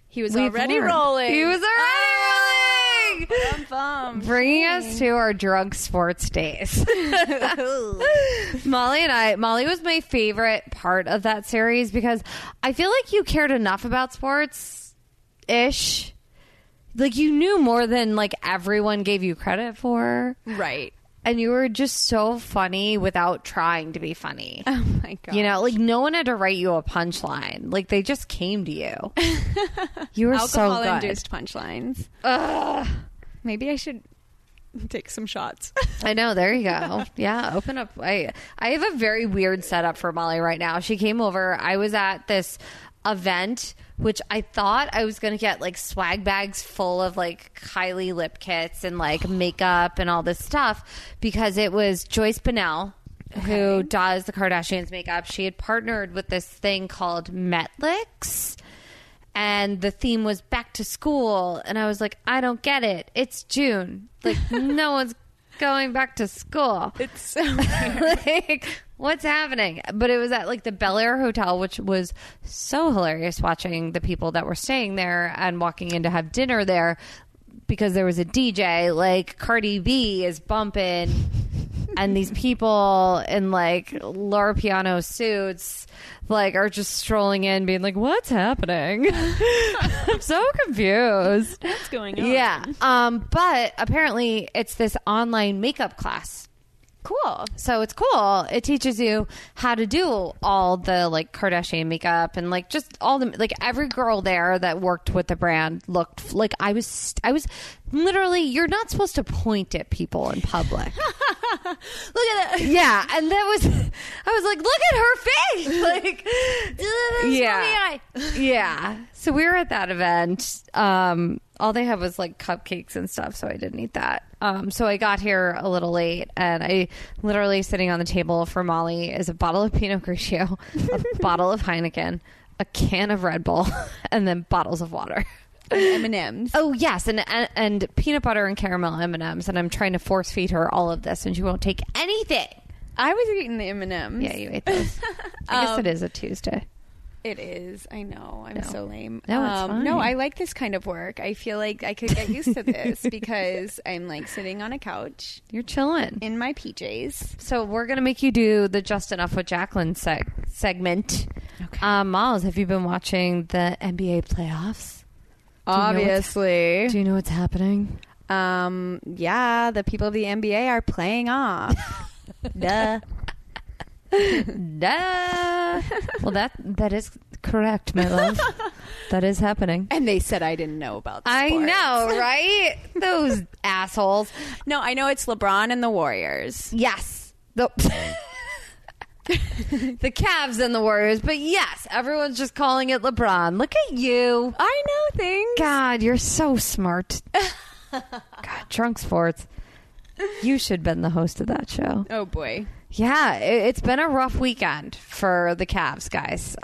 He was already rolling. He was already rolling. Bringing us to our drug sports days. Mollie was my favorite part of that series because I feel like you cared enough about sports-ish. You knew more than, everyone gave you credit for. Right. And you were just so funny without trying to be funny. Oh, my God. No one had to write you a punchline. They just came to you. You were so good. Alcohol-induced punchlines. Ugh. Maybe I should take some shots. I know. There you go. Yeah. Open up. I have a very weird setup for Mollie right now. She came over. I was at this event, which I thought I was going to get swag bags full of Kylie lip kits and makeup and all this stuff, because it was Joyce Bunnell, who does the Kardashians makeup. She had partnered with this thing called Metlix, and the theme was back to school. And I was like, I don't get it. It's June. No one's going back to school. It's so what's happening? But it was at the Bel Air Hotel, which was so hilarious watching the people that were staying there and walking in to have dinner there, because there was a DJ, Cardi B is bumping, and these people in Loro Piano suits are just strolling in being what's happening? I'm so confused. What's going on? Yeah. But apparently it's this online makeup class. Cool. So it's cool. It teaches you how to do all the Kardashian makeup and just all the every girl there that worked with the brand looked like I was literally, you're not supposed to point at people in public. Look at that. Yeah. And I was look at her face. Yeah. So we were at that event. All they had was cupcakes and stuff, so I didn't eat that. So I got here a little late, and I literally sitting on the table for Mollie is a bottle of Pinot Grigio, a bottle of Heineken, a can of Red Bull, and then bottles of water. M&M's. Oh, yes, and peanut butter and caramel M&M's, and I'm trying to force feed her all of this, and she won't take anything. I was eating the M&M's. Yeah, you ate those. I guess it is a Tuesday. It is. I know. I'm so lame. No, it's fine. No, I like this kind of work. I feel like I could get used to this because I'm sitting on a couch. You're chilling. In my PJs. So we're going to make you do the Just Enough with Jacqueline segment. Okay. Miles, have you been watching the NBA playoffs? Obviously. Do you know what's happening? Yeah, the people of the NBA are playing off. Duh. Duh. Well, that is correct, my love. That is happening. And they said I didn't know about sports. I know, right? Those assholes. No, I know it's LeBron and the Warriors. Yes. The Cavs and the Warriors. But yes, everyone's just calling it LeBron. Look at you. I know things. God, you're so smart. God, drunk sports. You should have been the host of that show. Oh, boy. Yeah, it's been a rough weekend for the Cavs, guys.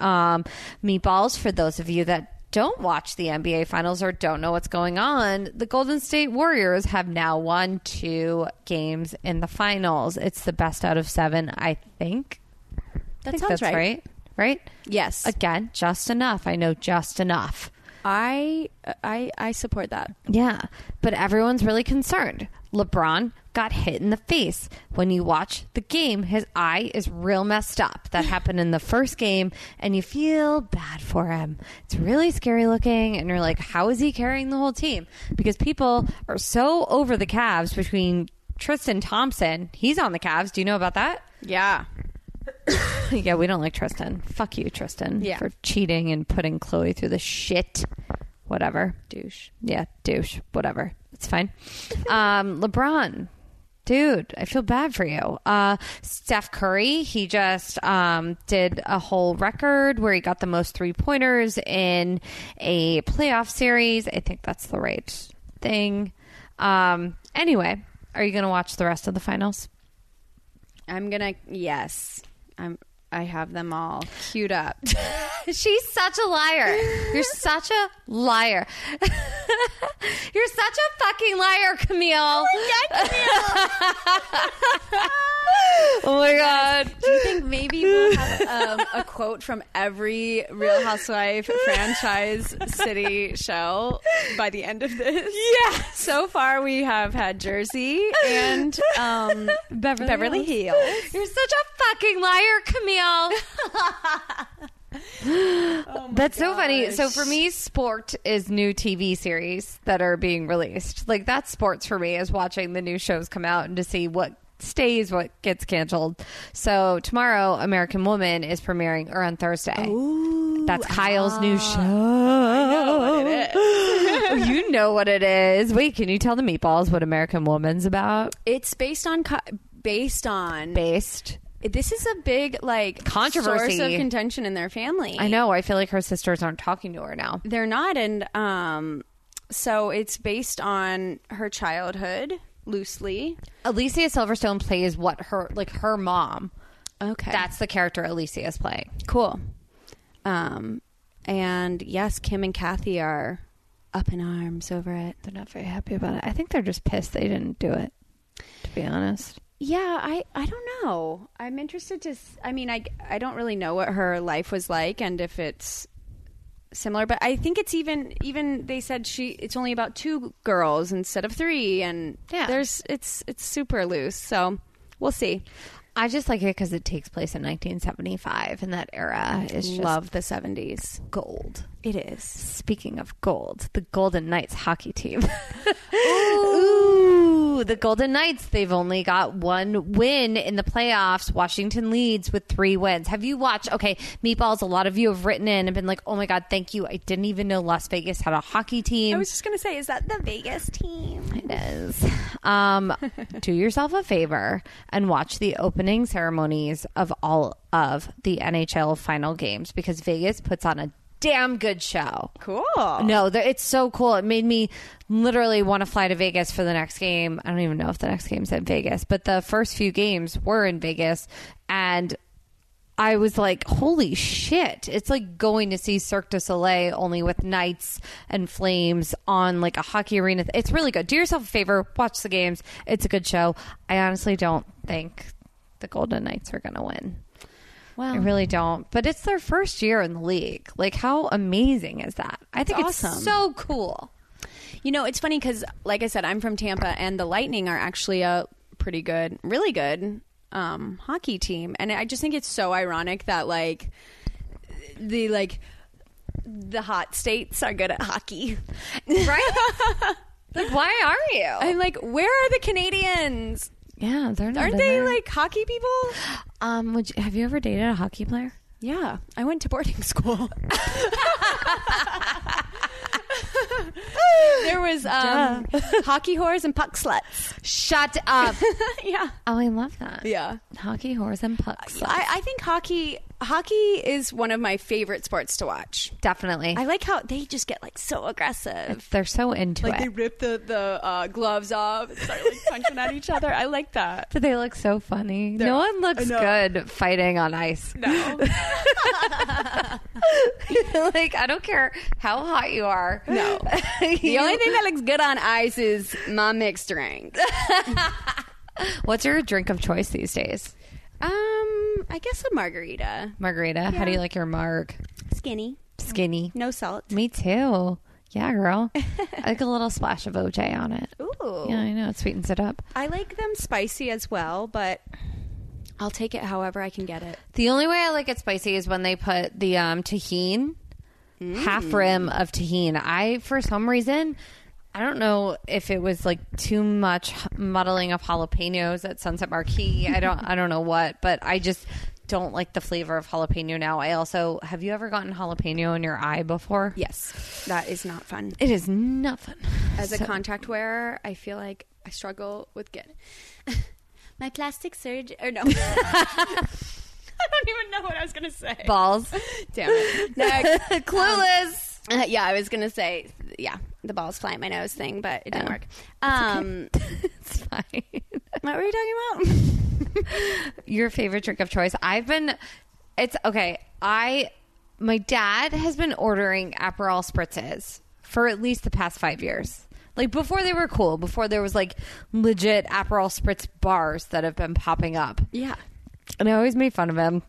Meatballs, for those of you that don't watch the NBA Finals or don't know what's going on, the Golden State Warriors have now won 2 games in the Finals. It's the best out of 7, I think. That sounds right. Right? Yes. Again, just enough. I know just enough. I support that. Yeah, but everyone's really concerned. LeBron got hit in the face. When you watch the game, his eye is real messed up. That happened in the first game, and you feel bad for him. It's really scary looking, and you're like, how is he carrying the whole team? Because people are so over the Cavs between Tristan Thompson. He's on the Cavs. Do you know about that? Yeah. Yeah, we don't like Tristan. Fuck you, Tristan, for cheating and putting Chloe through the shit. Whatever. Douche. Yeah, douche. Whatever. It's fine. LeBron Dude, I feel bad for you. Steph Curry, he just did a whole record where he got the most three-pointers in a playoff series. I think that's the right thing. Anyway, are you going to watch the rest of the finals? I'm going to, yes. I have them all queued up. She's such a liar. You're such a liar. You're such a fucking liar, Camille. Oh my God, Camille. Oh my God. Do you think maybe we'll have a quote from every Real Housewife franchise city show by the end of this? Yeah. So far, we have had Jersey and Beverly Hills. You're such a fucking liar, Camille. Oh that's gosh. So funny. So for me, sport is new TV series that are being released. Like, that's sports for me, is watching the new shows come out and to see what stays, what gets canceled. So tomorrow, American Woman is premiering, or on Thursday. Ooh, that's Kyle's new show. I know what it is. You know what it is. Wait, can you tell the meatballs what American Woman's about? It's based on This is a big, like, controversy, source of contention in their family. I know. I feel like her sisters aren't talking to her now. They're not. And so it's based on her childhood, loosely. Alicia Silverstone plays her mom. Okay. That's the character Alicia is playing. Cool. And yes, Kim and Kathy are up in arms over it. They're not very happy about it. I think they're just pissed they didn't do it, to be honest. Yeah, I don't know. I'm interested to... I mean, I don't really know what her life was like and if it's similar, but I think it's even they said it's only about 2 girls instead of 3, and yeah. It's super loose, so we'll see. I just like it because it takes place in 1975, and that era is just... Love the 70s. Gold. It is. Speaking of gold, the Golden Knights hockey team. Ooh, the Golden Knights. They've only got 1 win in the playoffs. Washington leads with 3 wins. Have you watched... Okay, Meatballs, a lot of you have written in and been like, oh my God, thank you. I didn't even know Las Vegas had a hockey team. I was just going to say, is that the Vegas team? It is. Do yourself a favor and watch the opening ceremonies of all of the NHL final games, because Vegas puts on a damn good show. Cool. No, it's so cool. It made me literally want to fly to Vegas for the next game. I don't even know if the next game's in Vegas, but the first few games were in Vegas, and I was like, holy shit. It's like going to see Cirque du Soleil, only with knights and flames on like a hockey arena. It's really good. Do yourself a favor. Watch the games. It's a good show. I honestly don't think the Golden Knights are going to win. Wow. I really don't. But it's their first year in the league. Like, how amazing is that? I think it's awesome. It's so cool. You know, it's funny because, like I said, I'm from Tampa, and the Lightning are actually a pretty good, really good hockey team. And I just think it's so ironic that, like, the hot states are good at hockey. Right? Like, why are you? I'm like, where are the Canadians? Yeah, they're not. Aren't they like hockey people? Have you ever dated a hockey player? Yeah, I went to boarding school. There was hockey whores and puck sluts. Shut up. Yeah. Oh, I love that. Yeah, hockey whores and puck sluts. I think hockey is one of my favorite sports to watch. Definitely. I like how they just get like so aggressive. They're so into it. Like, they rip the gloves off and start like punching at each other. I like that. But they look so funny. No one looks good fighting on ice. No. Like, I don't care how hot you are. No. The only thing that looks good on ice is my mixed drink. What's your drink of choice these days? I guess a margarita. Margarita? Yeah. How do you like your marg? Skinny. No salt. Me too. Yeah, girl. I like a little splash of OJ on it. Ooh. Yeah, I know. It sweetens it up. I like them spicy as well, but I'll take it however I can get it. The only way I like it spicy is when they put the tahine, half rim of tahine. I, for some reason... I don't know if it was like too much muddling of jalapenos at Sunset Marquee. I don't know what, but I just don't like the flavor of jalapeno now. I also, have you ever gotten jalapeno in your eye before? Yes. That is not fun. It is not fun. As a contract wearer, I feel like I struggle with getting my plastic surgery. Or no. I don't even know what I was going to say. Balls. Damn it. Next. Clueless. Yeah, I was going to say, yeah, the balls fly at my nose thing, but it didn't work. Okay. It's fine. What were you talking about? Your favorite drink of choice. My dad has been ordering Aperol spritzes for at least the past 5 years. Like, before they were cool, before there was, like, legit Aperol spritz bars that have been popping up. Yeah. And I always made fun of him.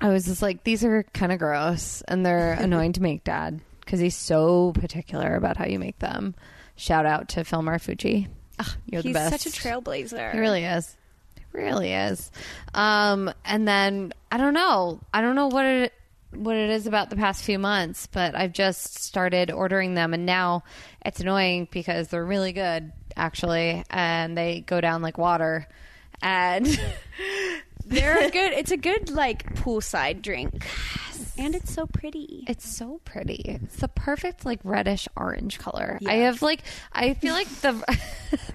I was just like, these are kind of gross, and they're annoying to make, Dad, because he's so particular about how you make them. Shout out to Phil Marfuji. Oh, you're the best. He's such a trailblazer. He really is. And then, I don't know what it is about the past few months, but I've just started ordering them, and now it's annoying because they're really good, actually, and they go down like water, and they're good. It's a good, like, poolside drink. Yes. And it's so pretty. It's the perfect, like, reddish orange color. Yeah. I feel like the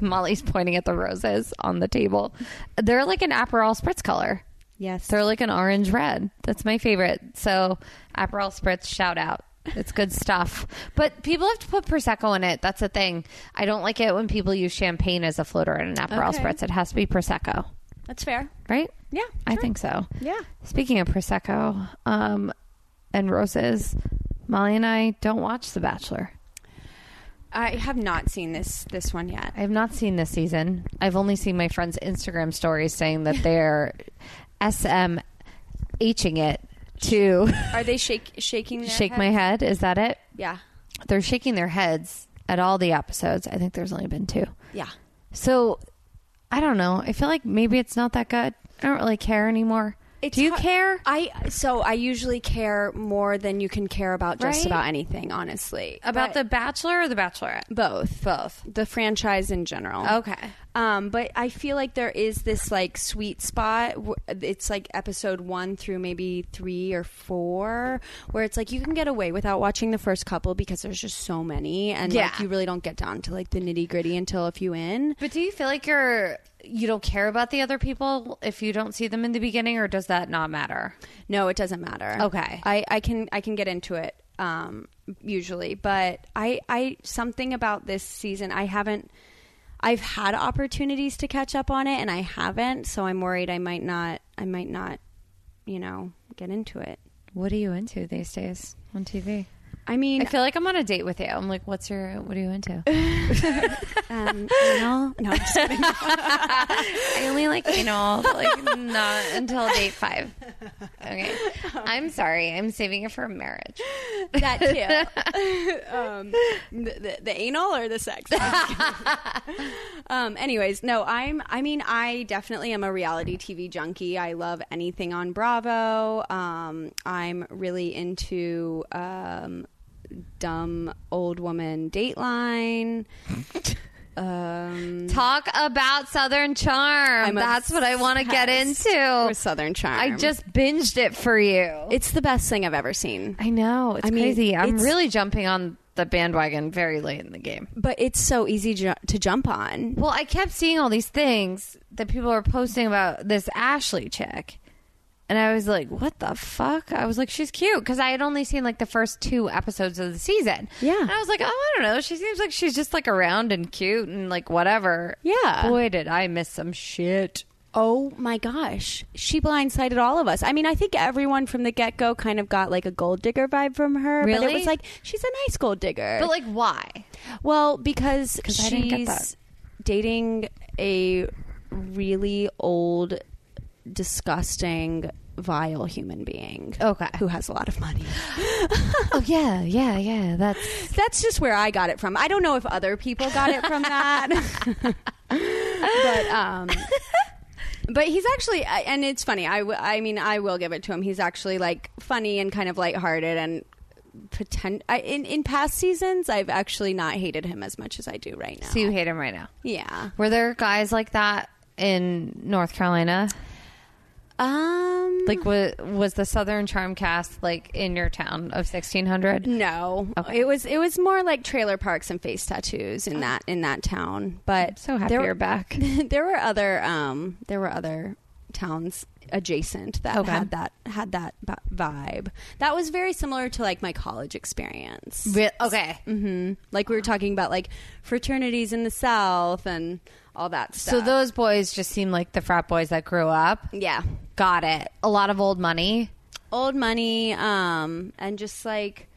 Mollie's pointing at the roses on the table. They're like an Aperol spritz color. Yes. They're like an orange red. That's my favorite. So Aperol spritz, shout out. It's good stuff. But people have to put Prosecco in it. That's the thing. I don't like it when people use champagne as a floater in an Aperol spritz. It has to be Prosecco. That's fair. Right? Yeah. Sure. I think so. Yeah. Speaking of Prosecco and roses, Mollie and I don't watch The Bachelor. I have not seen this one yet. I have not seen this season. I've only seen my friends' Instagram stories saying that they're SMHing it to. Are they shaking their Shake heads? My head? Is that it? Yeah. They're shaking their heads at all the episodes. I think there's only been 2. Yeah. So, I don't know. I feel like maybe it's not that good. I don't really care anymore. Do you care? I usually care more than you can care about just about anything, honestly. About The Bachelor or The Bachelorette? Both. The franchise in general. Okay. But I feel like there is this, like, sweet spot. It's like episode 1 through maybe 3 or 4, where it's like you can get away without watching the first couple because there's just so many, and like you really don't get down to, like, the nitty gritty until a few in. But do you feel like you don't care about the other people if you don't see them in the beginning, or does that not matter? No, it doesn't matter. Okay. I can get into it usually, but I something about this season, I've had opportunities to catch up on it and I haven't, so I'm worried I might not, you know, get into it. What are you into these days on TV? I mean, I feel like I'm on a date with you. I'm like, what are you into? Anal? No, I'm just kidding. I only like anal, but like not until date 5. Okay. I'm sorry. I'm saving it for marriage. That too. The anal or the sex? Anyways, no, I definitely am a reality TV junkie. I love anything on Bravo. I'm really into, dumb old woman Dateline. Talk about Southern Charm. That's what I want to get into. With Southern Charm, I just binged it for you. It's the best thing I've ever seen. I know. It's crazy. I'm really jumping on the bandwagon very late in the game, but it's so easy to jump on. Well, I kept seeing all these things that people were posting about this Ashley chick. And I was like, what the fuck? I was like, she's cute. Because I had only seen like the first 2 episodes of the season. Yeah. And I was like, oh, I don't know. She seems like she's just like around and cute and like whatever. Yeah. Boy, did I miss some shit. Oh my gosh. She blindsided all of us. I mean, I think everyone from the get-go kind of got like a gold digger vibe from her. Really? But it was like, she's a nice gold digger. But like, why? Well, because she's I didn't get that. Dating a really old, disgusting, vile human being. Okay. Who has a lot of money. Oh, yeah. That's just where I got it from. I don't know if other people got it from that. But he's actually, and it's funny, I will give it to him. He's actually like funny and kind of lighthearted and in past seasons, I've actually not hated him as much as I do right now. So you hate him right now? Yeah. Were there guys like that in North Carolina? Like, was the Southern Charm cast like in your town of 1600? No, okay. It was more like trailer parks and face tattoos in that town. But I'm so happy you're back. There were other towns adjacent that had that vibe. That was very similar to like my college experience. Okay, mm-hmm. Like we were talking about like fraternities in the South and all that stuff. So those boys just seem like the frat boys that grew up. Yeah. Got it. A lot of old money, and just like,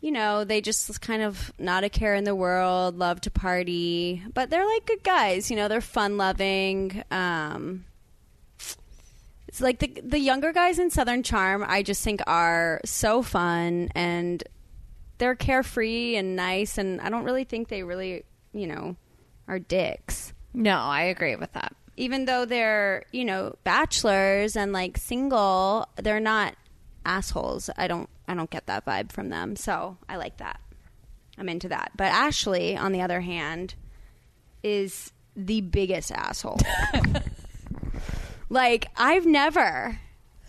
you know, they just kind of not a care in the world, love to party, but they're like good guys, you know, they're fun loving. It's like the younger guys in Southern Charm, I just think are so fun and they're carefree and nice. And I don't really think they really, you know, are dicks. No, I agree with that. Even though they're, you know, bachelors and like single, they're not assholes. I don't get that vibe from them. So I like that. I'm into that. But Ashley, on the other hand, is the biggest asshole. Like, I've never. And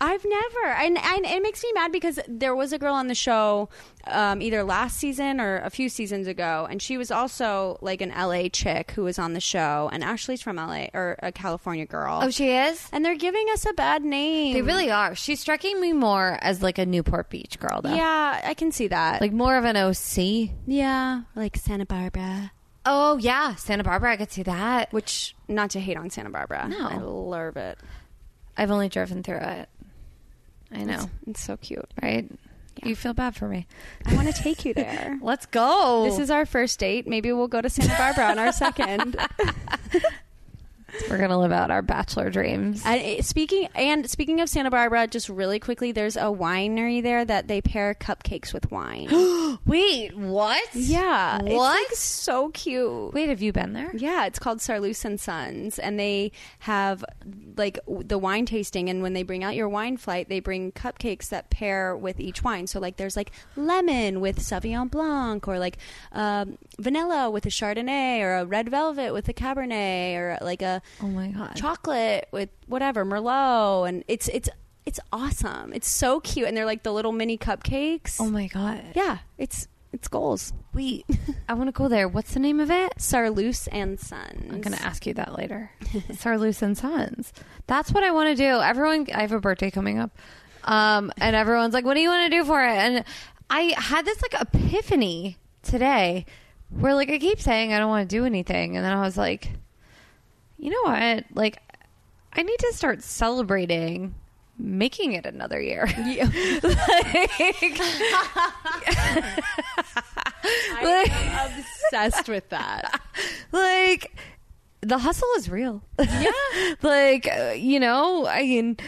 it makes me mad because there was a girl on the show either last season or a few seasons ago, and she was also like an LA chick who was on the show, and Ashley's from LA, or a California girl. Oh, she is? And they're giving us a bad name. They really are. She's striking me more as like a Newport Beach girl, though. Yeah, I can see that. Like more of an OC. Yeah, like Santa Barbara. Oh, yeah, Santa Barbara, I could see that. Which, not to hate on Santa Barbara. No. I love it. I've only driven through it. I know. It's so cute. Right? Yeah. You feel bad for me. I want to take you there. Let's go. This is our first date. Maybe we'll go to Santa Barbara on our second. We're going to live out our bachelor dreams. Speaking of Santa Barbara, just really quickly, there's a winery there that they pair cupcakes with wine. Wait, what? Yeah. What? It's like so cute. Wait, have you been there? Yeah, it's called Sarloos and Sons, and they have like the wine tasting, and when they bring out your wine flight, they bring cupcakes that pair with each wine. So like there's like lemon with Sauvignon Blanc, or like vanilla with a Chardonnay, or a red velvet with a Cabernet, or like a oh my god, chocolate with whatever, Merlot, and it's awesome. It's so cute, and they're like the little mini cupcakes. Oh my god, yeah, it's goals. Wait, I want to go there. What's the name of it? Sarloos and Sons. I'm gonna ask you that later. Sarloos and Sons. That's what I want to do. Everyone, I have a birthday coming up, and everyone's like, "What do you want to do for it?" And I had this like epiphany today, where like I keep saying I don't want to do anything, and then I was like, you know what? Like, I need to start celebrating making it another year. Yeah. I'm obsessed with that. Like, the hustle is real. Yeah. Like, you know, I mean,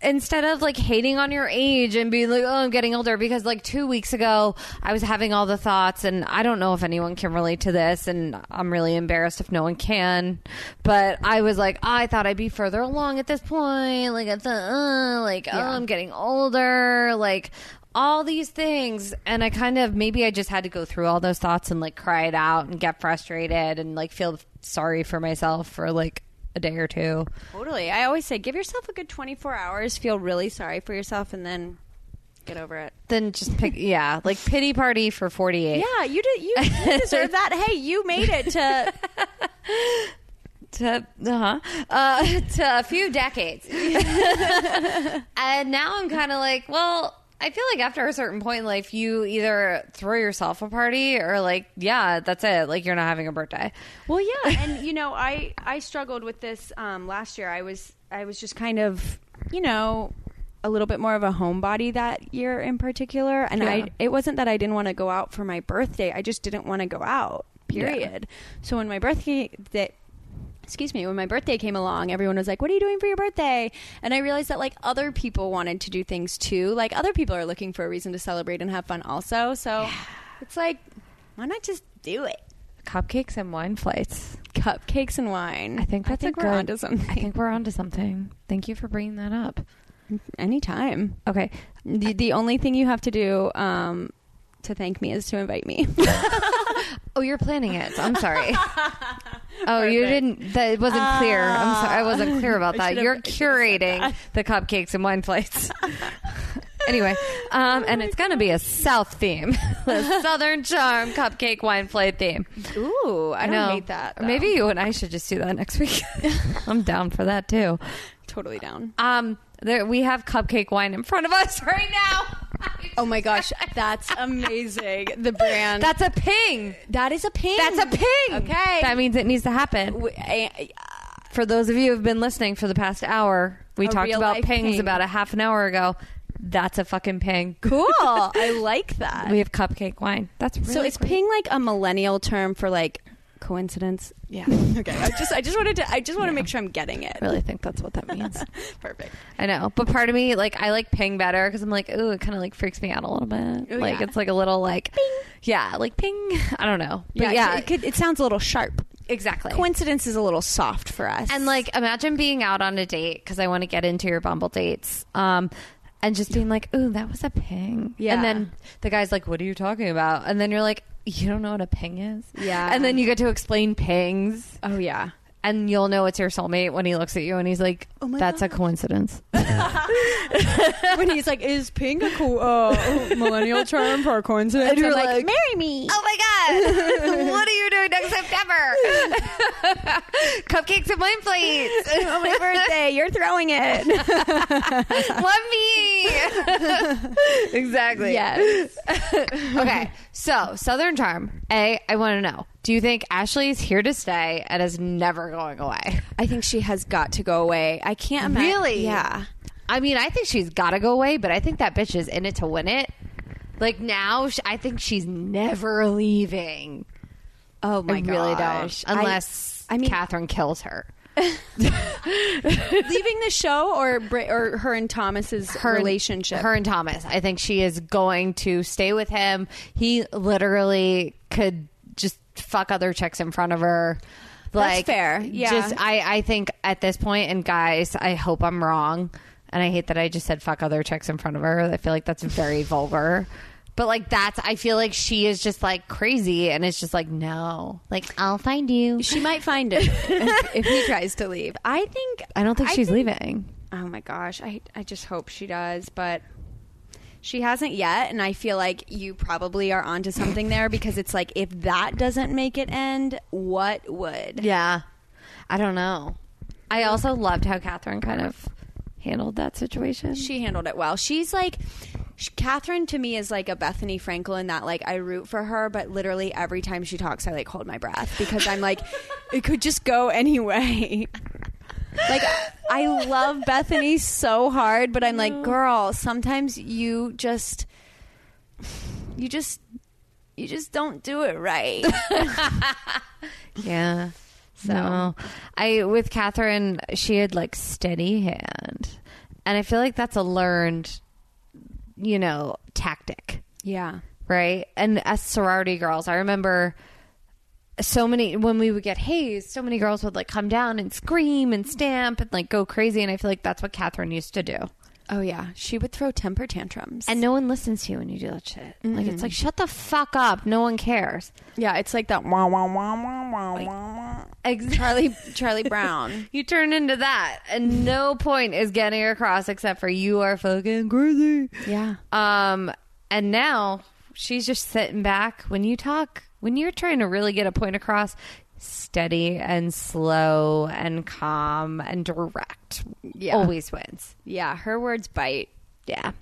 instead of like hating on your age and being like, oh, I'm getting older, because like 2 weeks ago I was having all the thoughts, and I don't know if anyone can relate to this, and I'm really embarrassed if no one can, but I was like, I thought I'd be further along at this point, like it's oh, I'm getting older, like all these things, and I kind of, maybe I just had to go through all those thoughts and like cry it out and get frustrated and like feel sorry for myself for like a day or two. Totally. I always say give yourself a good 24 hours, feel really sorry for yourself, and then get over it. Then just pick, yeah, like pity party for 48. Yeah, you deserve that. Hey, you made it to a few decades. And now I'm kind of like, well, I feel like after a certain point in life, you either throw yourself a party or like, yeah, that's it. Like, you're not having a birthday. Well, yeah. And, you know, I struggled with this last year. I was just kind of, you know, a little bit more of a homebody that year in particular. And yeah. It wasn't that I didn't want to go out for my birthday. I just didn't want to go out, period. Yeah. So when my birthday... when my birthday came along, everyone was like, what are you doing for your birthday? And I realized that like other people wanted to do things too. Like other people are looking for a reason to celebrate and have fun also. So yeah. It's like, why not just do it? Cupcakes and wine flights. Cupcakes and wine. I think we're onto something. I think we're onto something. Thank you for bringing that up. Anytime. Okay. The only thing you have to do to thank me is to invite me. Oh, you're planning it. So I'm sorry. Oh, perfect. You didn't. That wasn't clear. I'm sorry, I wasn't clear about that. You're curating the cupcakes and wine plates. Anyway, and it's going to be a South theme. A Southern Charm cupcake wine plate theme. Ooh, I don't hate that, though. Maybe you and I should just do that next week. I'm down for that, too. Totally down. We have cupcake wine in front of us right now. Oh my gosh, that's amazing. The brand. That's a ping. That is a ping. That's a ping. Okay. That means it needs to happen. For those of you who have been listening for the past hour, we talked about pings about a half an hour ago. That's a fucking ping. Cool. I like that. We have cupcake wine. That's really great. Ping like a millennial term for like coincidence? Yeah. Okay. I just want to make sure I'm getting it. I really think that's what that means. Perfect. I know. But part of me, like, I like ping better because I'm like, ooh, it kind of like freaks me out a little bit. Ooh, like, yeah. It's like a little like, ping. Yeah, like ping. I don't know. But yeah. It sounds a little sharp. Exactly. Coincidence is a little soft for us. And like, imagine being out on a date, because I want to get into your Bumble dates. And just being like, ooh, that was a ping. Yeah. And then the guy's like, what are you talking about? And then you're like, you don't know what a ping is? Yeah. And then you get to explain pings. Oh, yeah. And you'll know it's your soulmate when he looks at you and he's like, oh my that's God. A coincidence. When he's like, is ping a millennial term for a coincidence? And you're like, marry me. Oh, my God. What are you doing next September? Cupcakes and wine plates. Oh, my birthday. You're throwing it. Love me. Exactly. Yes. Okay. So, Southern Charm. I want to know. Do you think Ashley is here to stay and is never going away? I think she has got to go away. I can't imagine. Really? Yeah. I mean, I think she's got to go away, but I think that bitch is in it to win it. Like now, I think she's never leaving. Oh my gosh. I really don't. Unless Catherine kills her. Leaving the show or her and Thomas's relationship? Her and Thomas. I think she is going to stay with him. He literally could just fuck other chicks in front of her. Like, that's fair. Yeah. Just I think at this point, and guys, I hope I'm wrong, and I hate that I just said fuck other chicks in front of her. I feel like that's very vulgar. But like I feel like she is just like crazy, and it's just like no, like I'll find you. She might find it if he tries to leave. I don't think she's leaving. Oh my gosh, I just hope she does, but she hasn't yet, and I feel like you probably are onto something there, because it's like if that doesn't make it end, what would? Yeah. I don't know. I also loved how Catherine kind of handled that situation. She handled it well. She's like, Catherine to me is like a Bethany Frankel, that like I root for her, but literally every time she talks, I like hold my breath because I'm like, it could just go anyway. Like, I love Bethany so hard, but I'm like, girl, sometimes you just don't do it right. Yeah. So with Catherine, she had like steady hand, and I feel like that's a learned, tactic. Yeah. Right. And as sorority girls, I remember when we would get hazed, so many girls would like come down and scream and stamp and like go crazy. And I feel like that's what Catherine used to do. Oh yeah. She would throw temper tantrums. And no one listens to you when you do that shit. Mm-hmm. Like it's like, shut the fuck up. No one cares. Yeah. It's like that wah, wah, wah, wah, wah, like, wah. Exactly. Charlie Brown. You turn into that, and no point is getting across except for you are fucking crazy. Yeah. And now she's just sitting back when you talk. When you're trying to really get a point across, steady and slow and calm and direct always wins. Yeah, her words bite. Yeah.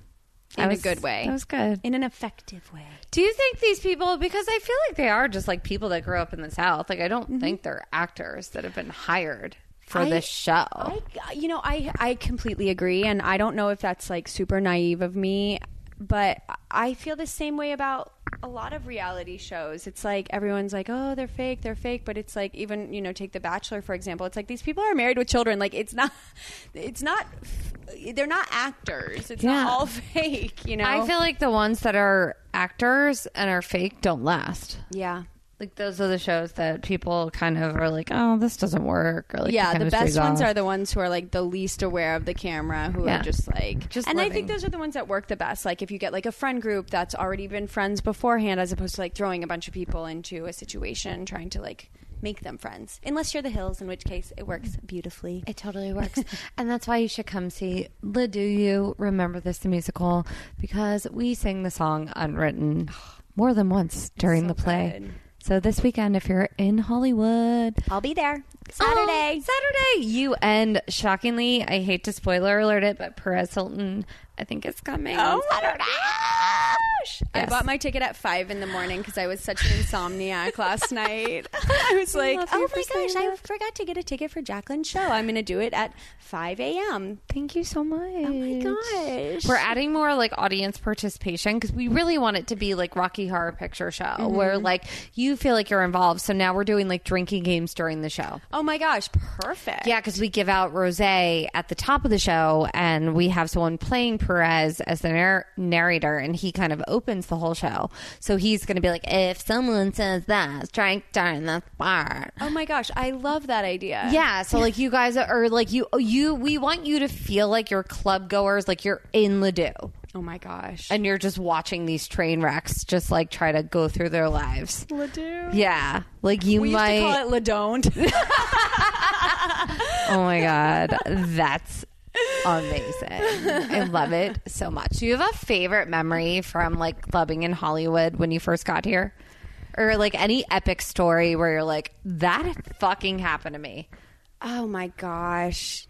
In a good way. That was good. In an effective way. Do you think these people, because I feel like they are just like people that grew up in the South. Like I don't think they're actors that have been hired for this show. I completely agree. And I don't know if that's like super naive of me, but I feel the same way about a lot of reality shows. It's like everyone's like, oh, they're fake. But it's like even, take The Bachelor, for example. It's like these people are married with children. Like it's not, they're not actors. It's not all fake, I feel like the ones that are actors and are fake don't last. Yeah. Like those are the shows that people kind of are like, oh, this doesn't work. Or like the best ones are the ones who are like the least aware of the camera, who are just like, and living. I think those are the ones that work the best. Like if you get like a friend group that's already been friends beforehand, as opposed to like throwing a bunch of people into a situation, trying to like make them friends. Unless you're the Hills, in which case it works beautifully. It totally works. And that's why you should come see Ledoux You Remember This, the musical, because we sing the song Unwritten more than once during the play. Good. So this weekend, if you're in Hollywood... I'll be there. Saturday. You and, shockingly, I hate to spoiler alert it, but Perez Hilton, I think, is coming on Saturday. Yes. I bought my ticket at 5 a.m. because I was such an insomniac last night. I was like, oh my gosh, I forgot to get a ticket for Jacqueline's show. I'm going to do it at 5 a.m. Thank you so much. Oh my gosh. We're adding more like audience participation because we really want it to be like Rocky Horror Picture Show where like you feel like you're involved. So now we're doing like drinking games during the show. Oh my gosh. Perfect. Yeah, because we give out rosé at the top of the show and we have someone playing Perez as the narrator and he kind of opens the whole show. So he's going to be like, if someone says that, strike during the bar. Oh my gosh, I love that idea. Yeah, so like you guys are like you we want you to feel like you're club goers, like you're in Ledoux. Oh my gosh. And you're just watching these train wrecks just like try to go through their lives. Ledoux. Yeah. Like we used to call it Ledon't. Oh my god. That's amazing. I love it so much. Do you have a favorite memory from like clubbing in Hollywood when you first got here? Or like any epic story where you're like, that fucking happened to me? Oh my gosh.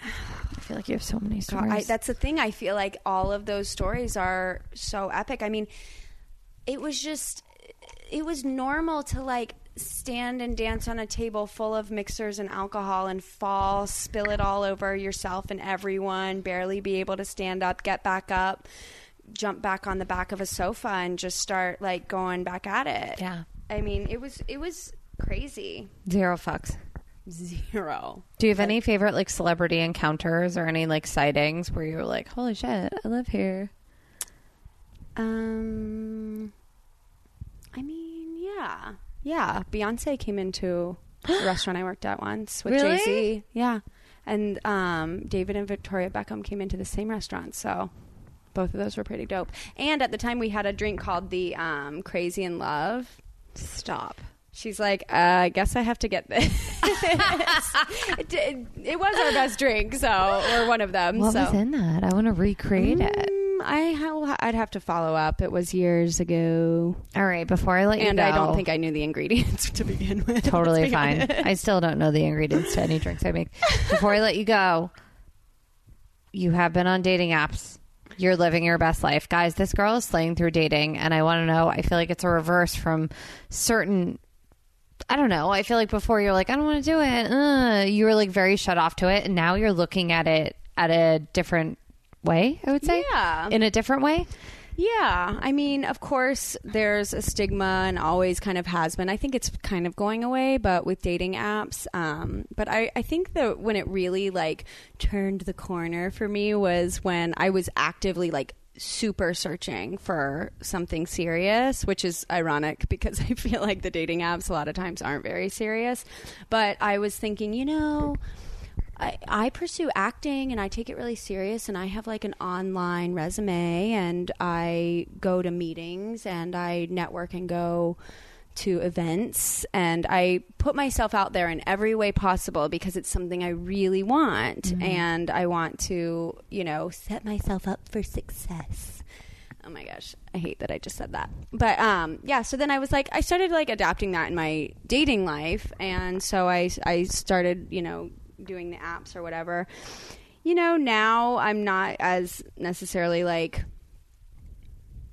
I feel like you have so many stories. That's the thing. I feel like all of those stories are so epic. I mean, it was normal to like stand and dance on a table full of mixers and alcohol and fall, spill it all over yourself and everyone, barely be able to stand up, get back up, jump back on the back of a sofa and just start like going back at it. Yeah. I mean, it was crazy. Zero fucks. Zero. Do you have any favorite like celebrity encounters or any like sightings where you were like, holy shit, I live here? I mean, yeah. Yeah, Beyonce came into a restaurant I worked at once with Jay-Z. Yeah. And David and Victoria Beckham came into the same restaurant, so both of those were pretty dope. And at the time, we had a drink called the Crazy in Love. Stop. She's like, I guess I have to get this. It was our best drink, so or one of them. What was in that? I want to recreate it. I'd have to follow up. It was years ago. All right, before I let you go. And I don't think I knew the ingredients to begin with. Totally fine. I still don't know the ingredients to any drinks I make. Before I let you go, you have been on dating apps. You're living your best life. Guys, this girl is slaying through dating, and I want to know, I feel like it's a reverse from certain... I don't know. I feel like before you were like, I don't want to do it. You were like very shut off to it, and now you're looking at it at a different way, I would say. Yeah. In a different way. Yeah. I mean, of course, there's a stigma and always kind of has been. I think it's kind of going away, but with dating apps. But I think that when it really like turned the corner for me was when I was actively like super searching for something serious, which is ironic because I feel like the dating apps a lot of times aren't very serious. But I was thinking, you know, I pursue acting and I take it really serious and I have like an online resume and I go to meetings and I network and go to events and I put myself out there in every way possible because it's something I really want and I want to, you know, set myself up for success. Oh my gosh, I hate that I just said that. But yeah, so then I was like, I started like adapting that in my dating life, and so I started, you know, doing the apps or whatever. You know, now I'm not as necessarily like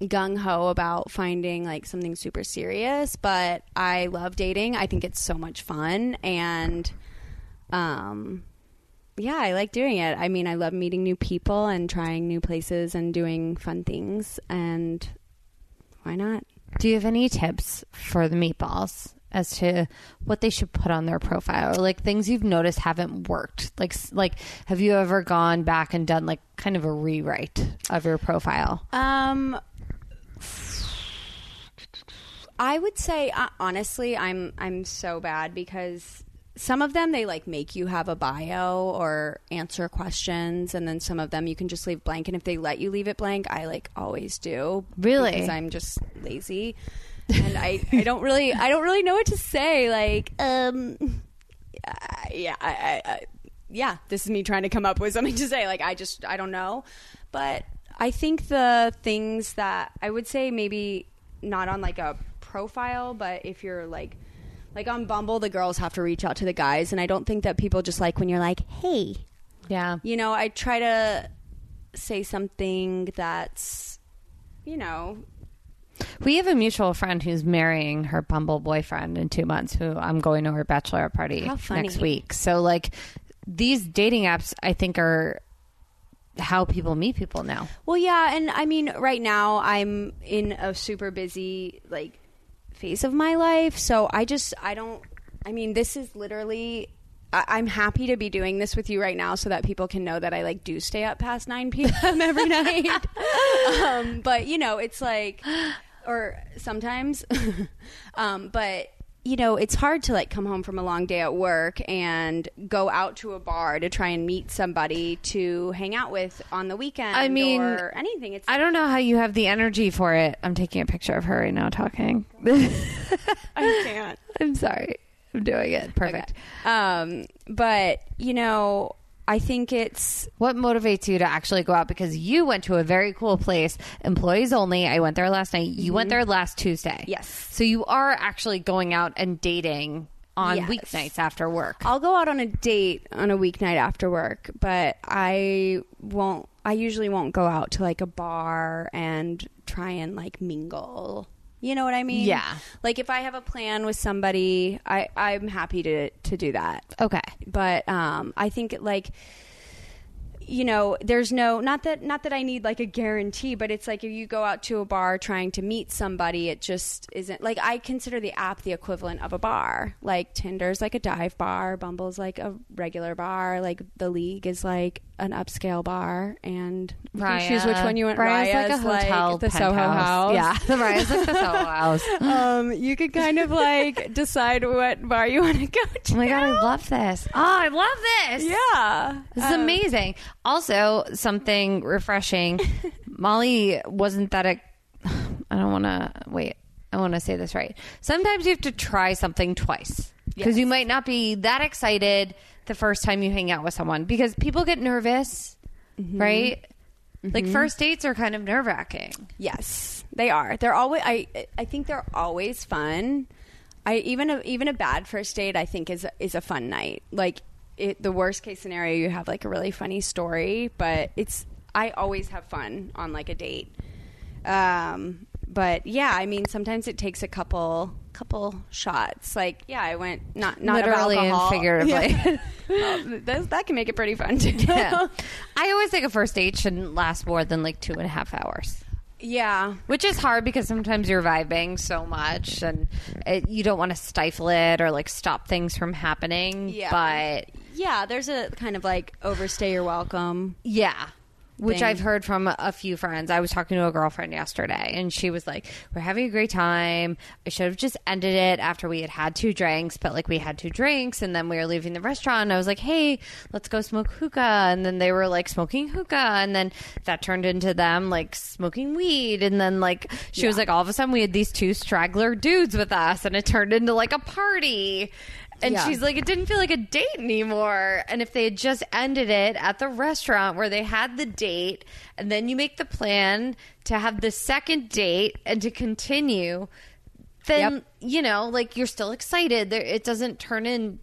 gung-ho about finding like something super serious, but I love dating. I think it's so much fun, and yeah, I like doing it. I mean, I love meeting new people and trying new places and doing fun things, and why not? Do you have any tips for the meatballs as to what they should put on their profile, or like things you've noticed haven't worked? Like have you ever gone back and done like kind of a rewrite of your profile? I would say honestly, I'm so bad because some of them they like make you have a bio or answer questions, and then some of them you can just leave blank. And if they let you leave it blank, I like always do. Really? Because I'm just lazy. and I don't really know what to say. Like, yeah, this is me trying to come up with something to say. Like, I don't know. But I think the things that I would say, maybe not on like a profile, but if you're like on Bumble, the girls have to reach out to the guys. And I don't think that people just like when you're like, hey. Yeah. You know, I try to say something that's, you know. We have a mutual friend who's marrying her Bumble boyfriend in 2 months, who I'm going to her bachelor party next week. So like these dating apps, I think, are how people meet people now. Well, yeah. And I mean, right now I'm in a super busy like phase of my life. So this is literally... I'm happy to be doing this with you right now so that people can know that I like do stay up past 9 p.m. every night. But you know, it's like, or sometimes, but you know, it's hard to like come home from a long day at work and go out to a bar to try and meet somebody to hang out with on the weekend or anything. It's, I don't know how you have the energy for it. I'm taking a picture of her right now talking. I can't. I'm sorry. I'm doing it. Perfect. Okay. But you know, I think it's what motivates you to actually go out, because you went to a very cool place, Employees Only. I went there last night. You went there last Tuesday. Yes. So you are actually going out and dating on weeknights after work. I'll go out on a date on a weeknight after work, but I usually won't go out to like a bar and try and like mingle. You know what I mean? Yeah. Like if I have a plan with somebody, I'm happy to do that. Okay. But I think like, you know, there's no, not that I need like a guarantee, but it's like if you go out to a bar trying to meet somebody, it just isn't like, I consider the app the equivalent of a bar. Like Tinder's like a dive bar, Bumble's like a regular bar, like the League is like an upscale bar, and you can choose which one you want. Raya's like a hotel, like the Soho House. Yeah, Raya's like the Soho House. You could kind of like decide what bar you want to go to. Oh my god, I love this. Yeah, this is amazing. Also, something refreshing. Mollie wasn't that. I want to say this right. Sometimes you have to try something twice, because you might not be that excited the first time you hang out with someone, because people get nervous, right? Mm-hmm. Like first dates are kind of nerve-wracking. Yes, they are. They're always, I think they're always fun. Even a bad first date, I think is a fun night. Like the worst case scenario, you have like a really funny story, but I always have fun on like a date. But yeah, I mean, sometimes it takes a couple shots. Like, yeah, I went not literally and figuratively. Yeah. Well, that can make it pretty fun too. Yeah. I always think a first date shouldn't last more than like 2.5 hours. Yeah, which is hard because sometimes you're vibing so much and you don't want to stifle it or like stop things from happening. Yeah, but yeah, there's a kind of like overstay your welcome. Yeah. Which I've heard from a few friends. I was talking to a girlfriend yesterday, and she was like, we're having a great time. I should have just ended it after we had 2 drinks, but like we had 2 drinks, and then we were leaving the restaurant, and I was like, hey, let's go smoke hookah. And then they were like smoking hookah, and then that turned into them like smoking weed. And then like she was like, all of a sudden we had these 2 straggler dudes with us, and it turned into like a party. And she's like, it didn't feel like a date anymore. And if they had just ended it at the restaurant where they had the date, and then you make the plan to have the second date and to continue, then, you know, like you're still excited. It doesn't turn into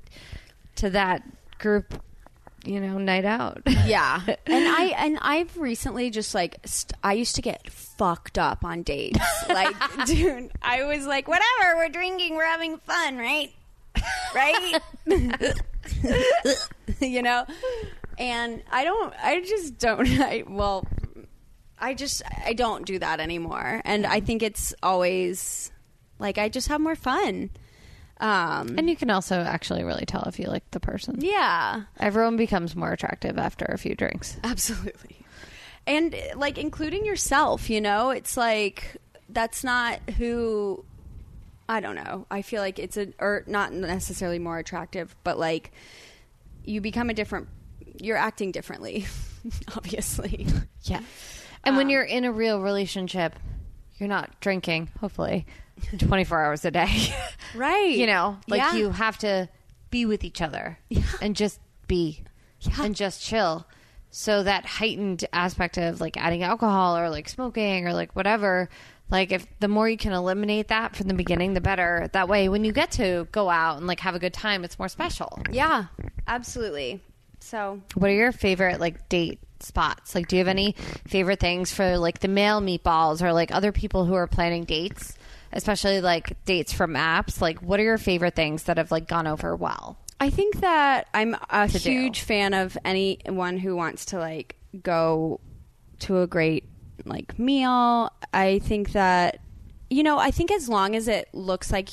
that group, you know, night out. Yeah. I've recently just like, I used to get fucked up on dates. Like, dude, I was like, whatever, we're drinking, we're having fun, right? You know, and I don't do that anymore, and I think it's always like I just have more fun, and you can also actually really tell if you like the person. Yeah, everyone becomes more attractive after a few drinks. Absolutely. And like including yourself, you know, it's like that's not who, I don't know. I feel like it's or not necessarily more attractive, but like you become you're acting differently, obviously. Yeah. And when you're in a real relationship, you're not drinking, hopefully. 24 hours a day. Right. You know, like you have to be with each other and just be and just chill. So that heightened aspect of like adding alcohol or like smoking or like whatever, like if the more you can eliminate that from the beginning, the better. That way, when you get to go out and like have a good time, it's more special. Yeah, absolutely. So what are your favorite like date spots? Like, do you have any favorite things for like the male meatballs or like other people who are planning dates, especially like dates from apps? Like, what are your favorite things that have like gone over well? I think that I'm a huge fan of anyone who wants to like go to a great like meal. I think that, you know, I think as long as it looks like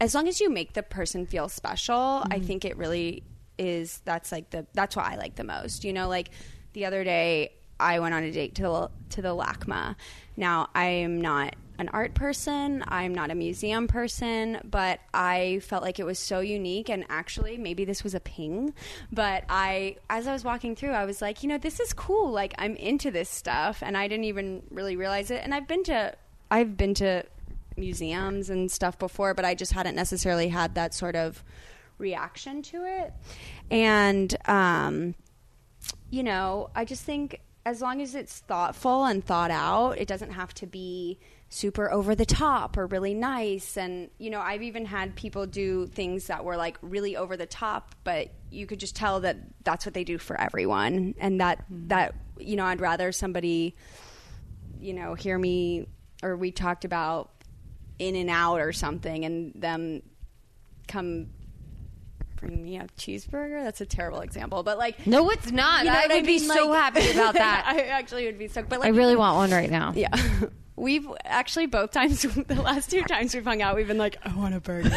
as long as you make the person feel special, mm-hmm. I think it really is, that's what I like the most. You know, like the other day I went on a date to the LACMA. Now I am not an art person, I'm not a museum person, but I felt like it was so unique. And actually, maybe this was a ping, but as I was walking through, I was like, you know, this is cool. Like, I'm into this stuff, and I didn't even really realize it. And I've been to museums and stuff before, but I just hadn't necessarily had that sort of reaction to it. And you know, I just think as long as it's thoughtful and thought out, it doesn't have to be super over the top or really nice. And, you know, I've even had people do things that were like really over the top, but you could just tell that that's what they do for everyone. And that, you know, I'd rather somebody, you know, hear me, or we talked about in and out or something, and them come bring me a cheeseburger. That's a terrible example, but like, no, it's not. You know, I would be like, so happy about that. I actually would be so, but like, I really want one right now. Yeah. We've actually both times, the last two times we've hung out, we've been like, I want a burger.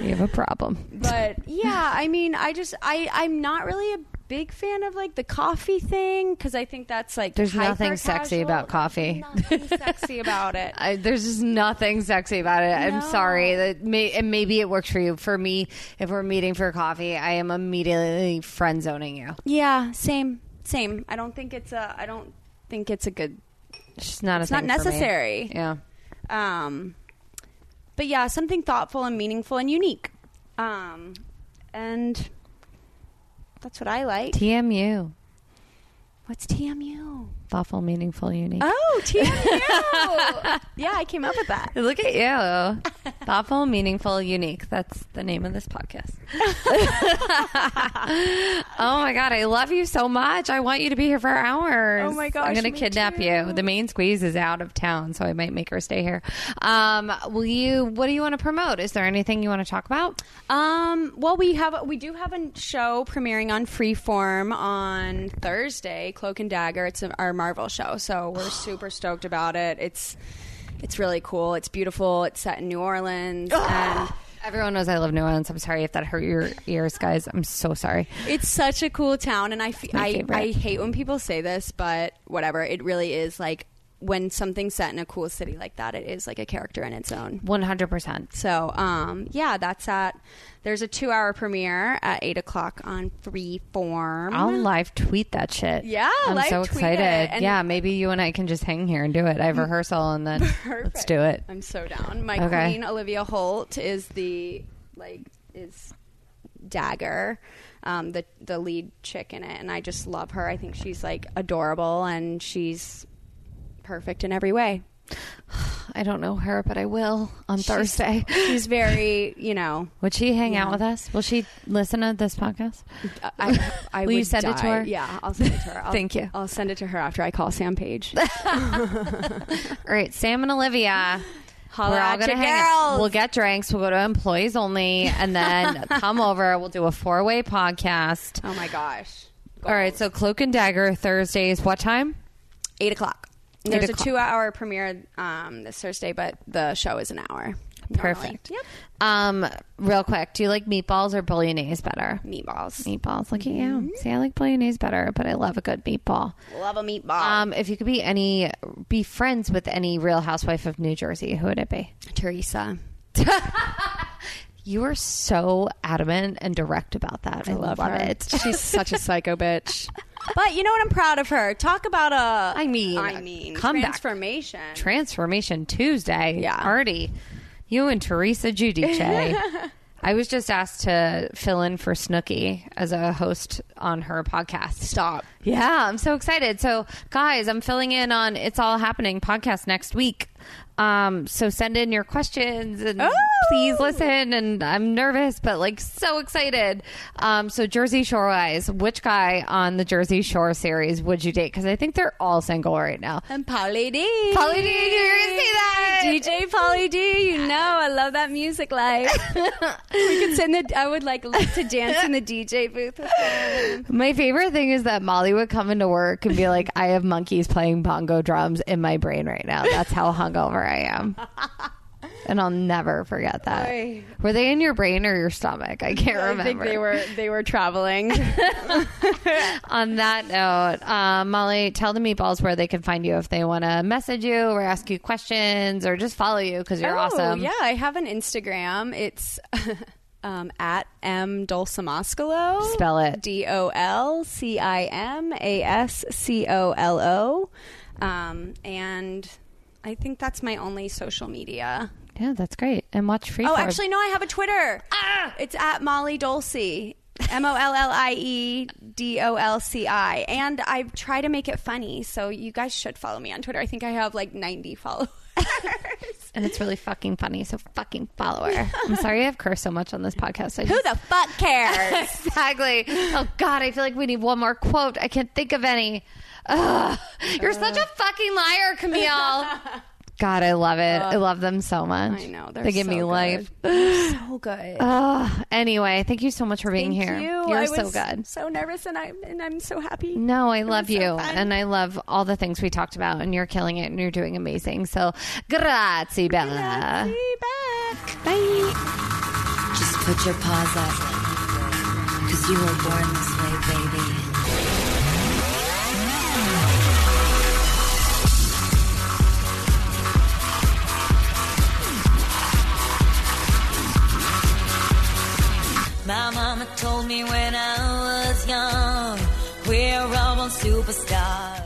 We have a problem. But yeah, I mean, I'm not really a big fan of like the coffee thing, because I think that's like, there's nothing sexy about coffee. Nothing sexy about it. There's just nothing sexy about it. No. I'm sorry. And maybe it works for you. For me, if we're meeting for coffee, I am immediately friend zoning you. Yeah, same. I don't think it's a good. It's not necessary. Yeah. But yeah, something thoughtful and meaningful and unique. And that's what I like. TMU. What's TMU? Thoughtful, meaningful, unique. Oh, TMU. Yeah, I came up with that. Look at you. Thoughtful, meaningful, unique. That's the name of this podcast. Oh my God, I love you so much. I want you to be here for hours. Oh my gosh, I'm going to kidnap you. The main squeeze is out of town, so I might make her stay here. What do you want to promote? Is there anything you want to talk about? Well, we do have a show premiering on Freeform on Thursday, Cloak and Dagger. It's our Marvel show, so we're super stoked about it. It's really cool. It's beautiful. It's set in New Orleans, and everyone knows I love New Orleans. I'm sorry if that hurt your ears, guys. I'm so sorry. It's such a cool town, and I hate when people say this, but whatever. It really is like, when something's set in a cool city like that, it is like a character in its own. 100%. So yeah, there's a 2-hour premiere at 8 o'clock on Freeform. I'll live tweet that shit. Yeah, I'm so excited. Yeah, maybe you and I can just hang here and do it. I have rehearsal and then perfect. Let's do it. I'm so down. My queen, Olivia Holt, is Dagger, the lead chick in it. And I just love her. I think she's like adorable, and she's perfect in every way. I don't know her, but I will on Thursday. She's very, you know. Would she hang out with us? Will she listen to this podcast? I will. You send it to her? Yeah, I'll send it to her. Thank you. I'll send it to her after I call Sam Page. All right, Sam and Olivia. Holla, we're all going to hang out. We'll get drinks. We'll go to Employees Only, and then come over. We'll do a 4-way podcast. Oh my gosh. Goals. All right, so Cloak and Dagger Thursdays. What time? 8 o'clock. There's a 2-hour premiere this Thursday, but the show is an hour. Perfect. Yep. Real quick, do you like meatballs or bolognese better? Meatballs. Look at you. See, I like bolognese better, but I love a good meatball. Love a meatball. If you could be friends with any Real Housewife of New Jersey, who would it be? Teresa. You are so adamant and direct about that. I love it. She's such a psycho bitch. But you know what? I'm proud of her. Talk about a I mean, comeback. Transformation Tuesday. Yeah. Artie, you and Teresa Giudice. I was just asked to fill in for Snooki as a host on her podcast. Stop. Yeah, I'm so excited. So, guys, I'm filling in on It's All Happening podcast next week. So send in your questions and please listen. And I'm nervous, but like so excited. So Jersey Shore wise, which guy on the Jersey Shore series would you date? Because I think they're all single right now. And Pauly D, you're gonna see that DJ Pauly D. You know, I love that music life. We could send I would love to dance in the DJ booth with them. My favorite thing is that Molly would come into work and be like, I have monkeys playing bongo drums in my brain right now. That's how hungover I am. And I'll never forget that. Oy. Were they in your brain or your stomach? I can't remember. I think they were traveling. On that note, Molly, tell the meatballs where they can find you if they want to message you or ask you questions or just follow you because you're awesome. Yeah, I have an Instagram. It's at M Dolci Mascolo. Spell it. DolciMascolo. And I think that's my only social media. Yeah, that's great. And watch Freeform. Oh, actually, no, I have a Twitter. It's at Mollie Dolci. Molliedolci. And I try to make it funny, so you guys should follow me on Twitter. I think I have 90 followers. And it's really fucking funny, so fucking follow her. I'm sorry I've cursed so much on this podcast. Who the fuck cares? Exactly. Oh, God, I feel like we need one more quote. I can't think of any. Ugh, you're such a fucking liar, Camille. God, I love it. I love them so much. I know. They give so me life. They're so good. Anyway, thank you so much for being here. You're so good. So nervous and I'm so happy. No, I love you. So and I love all the things we talked about and you're killing it and you're doing amazing. So grazie bella. Grazie back. Bye. Just put your paws up because you were born this way, baby. My mama told me when I was young, we're all on superstars.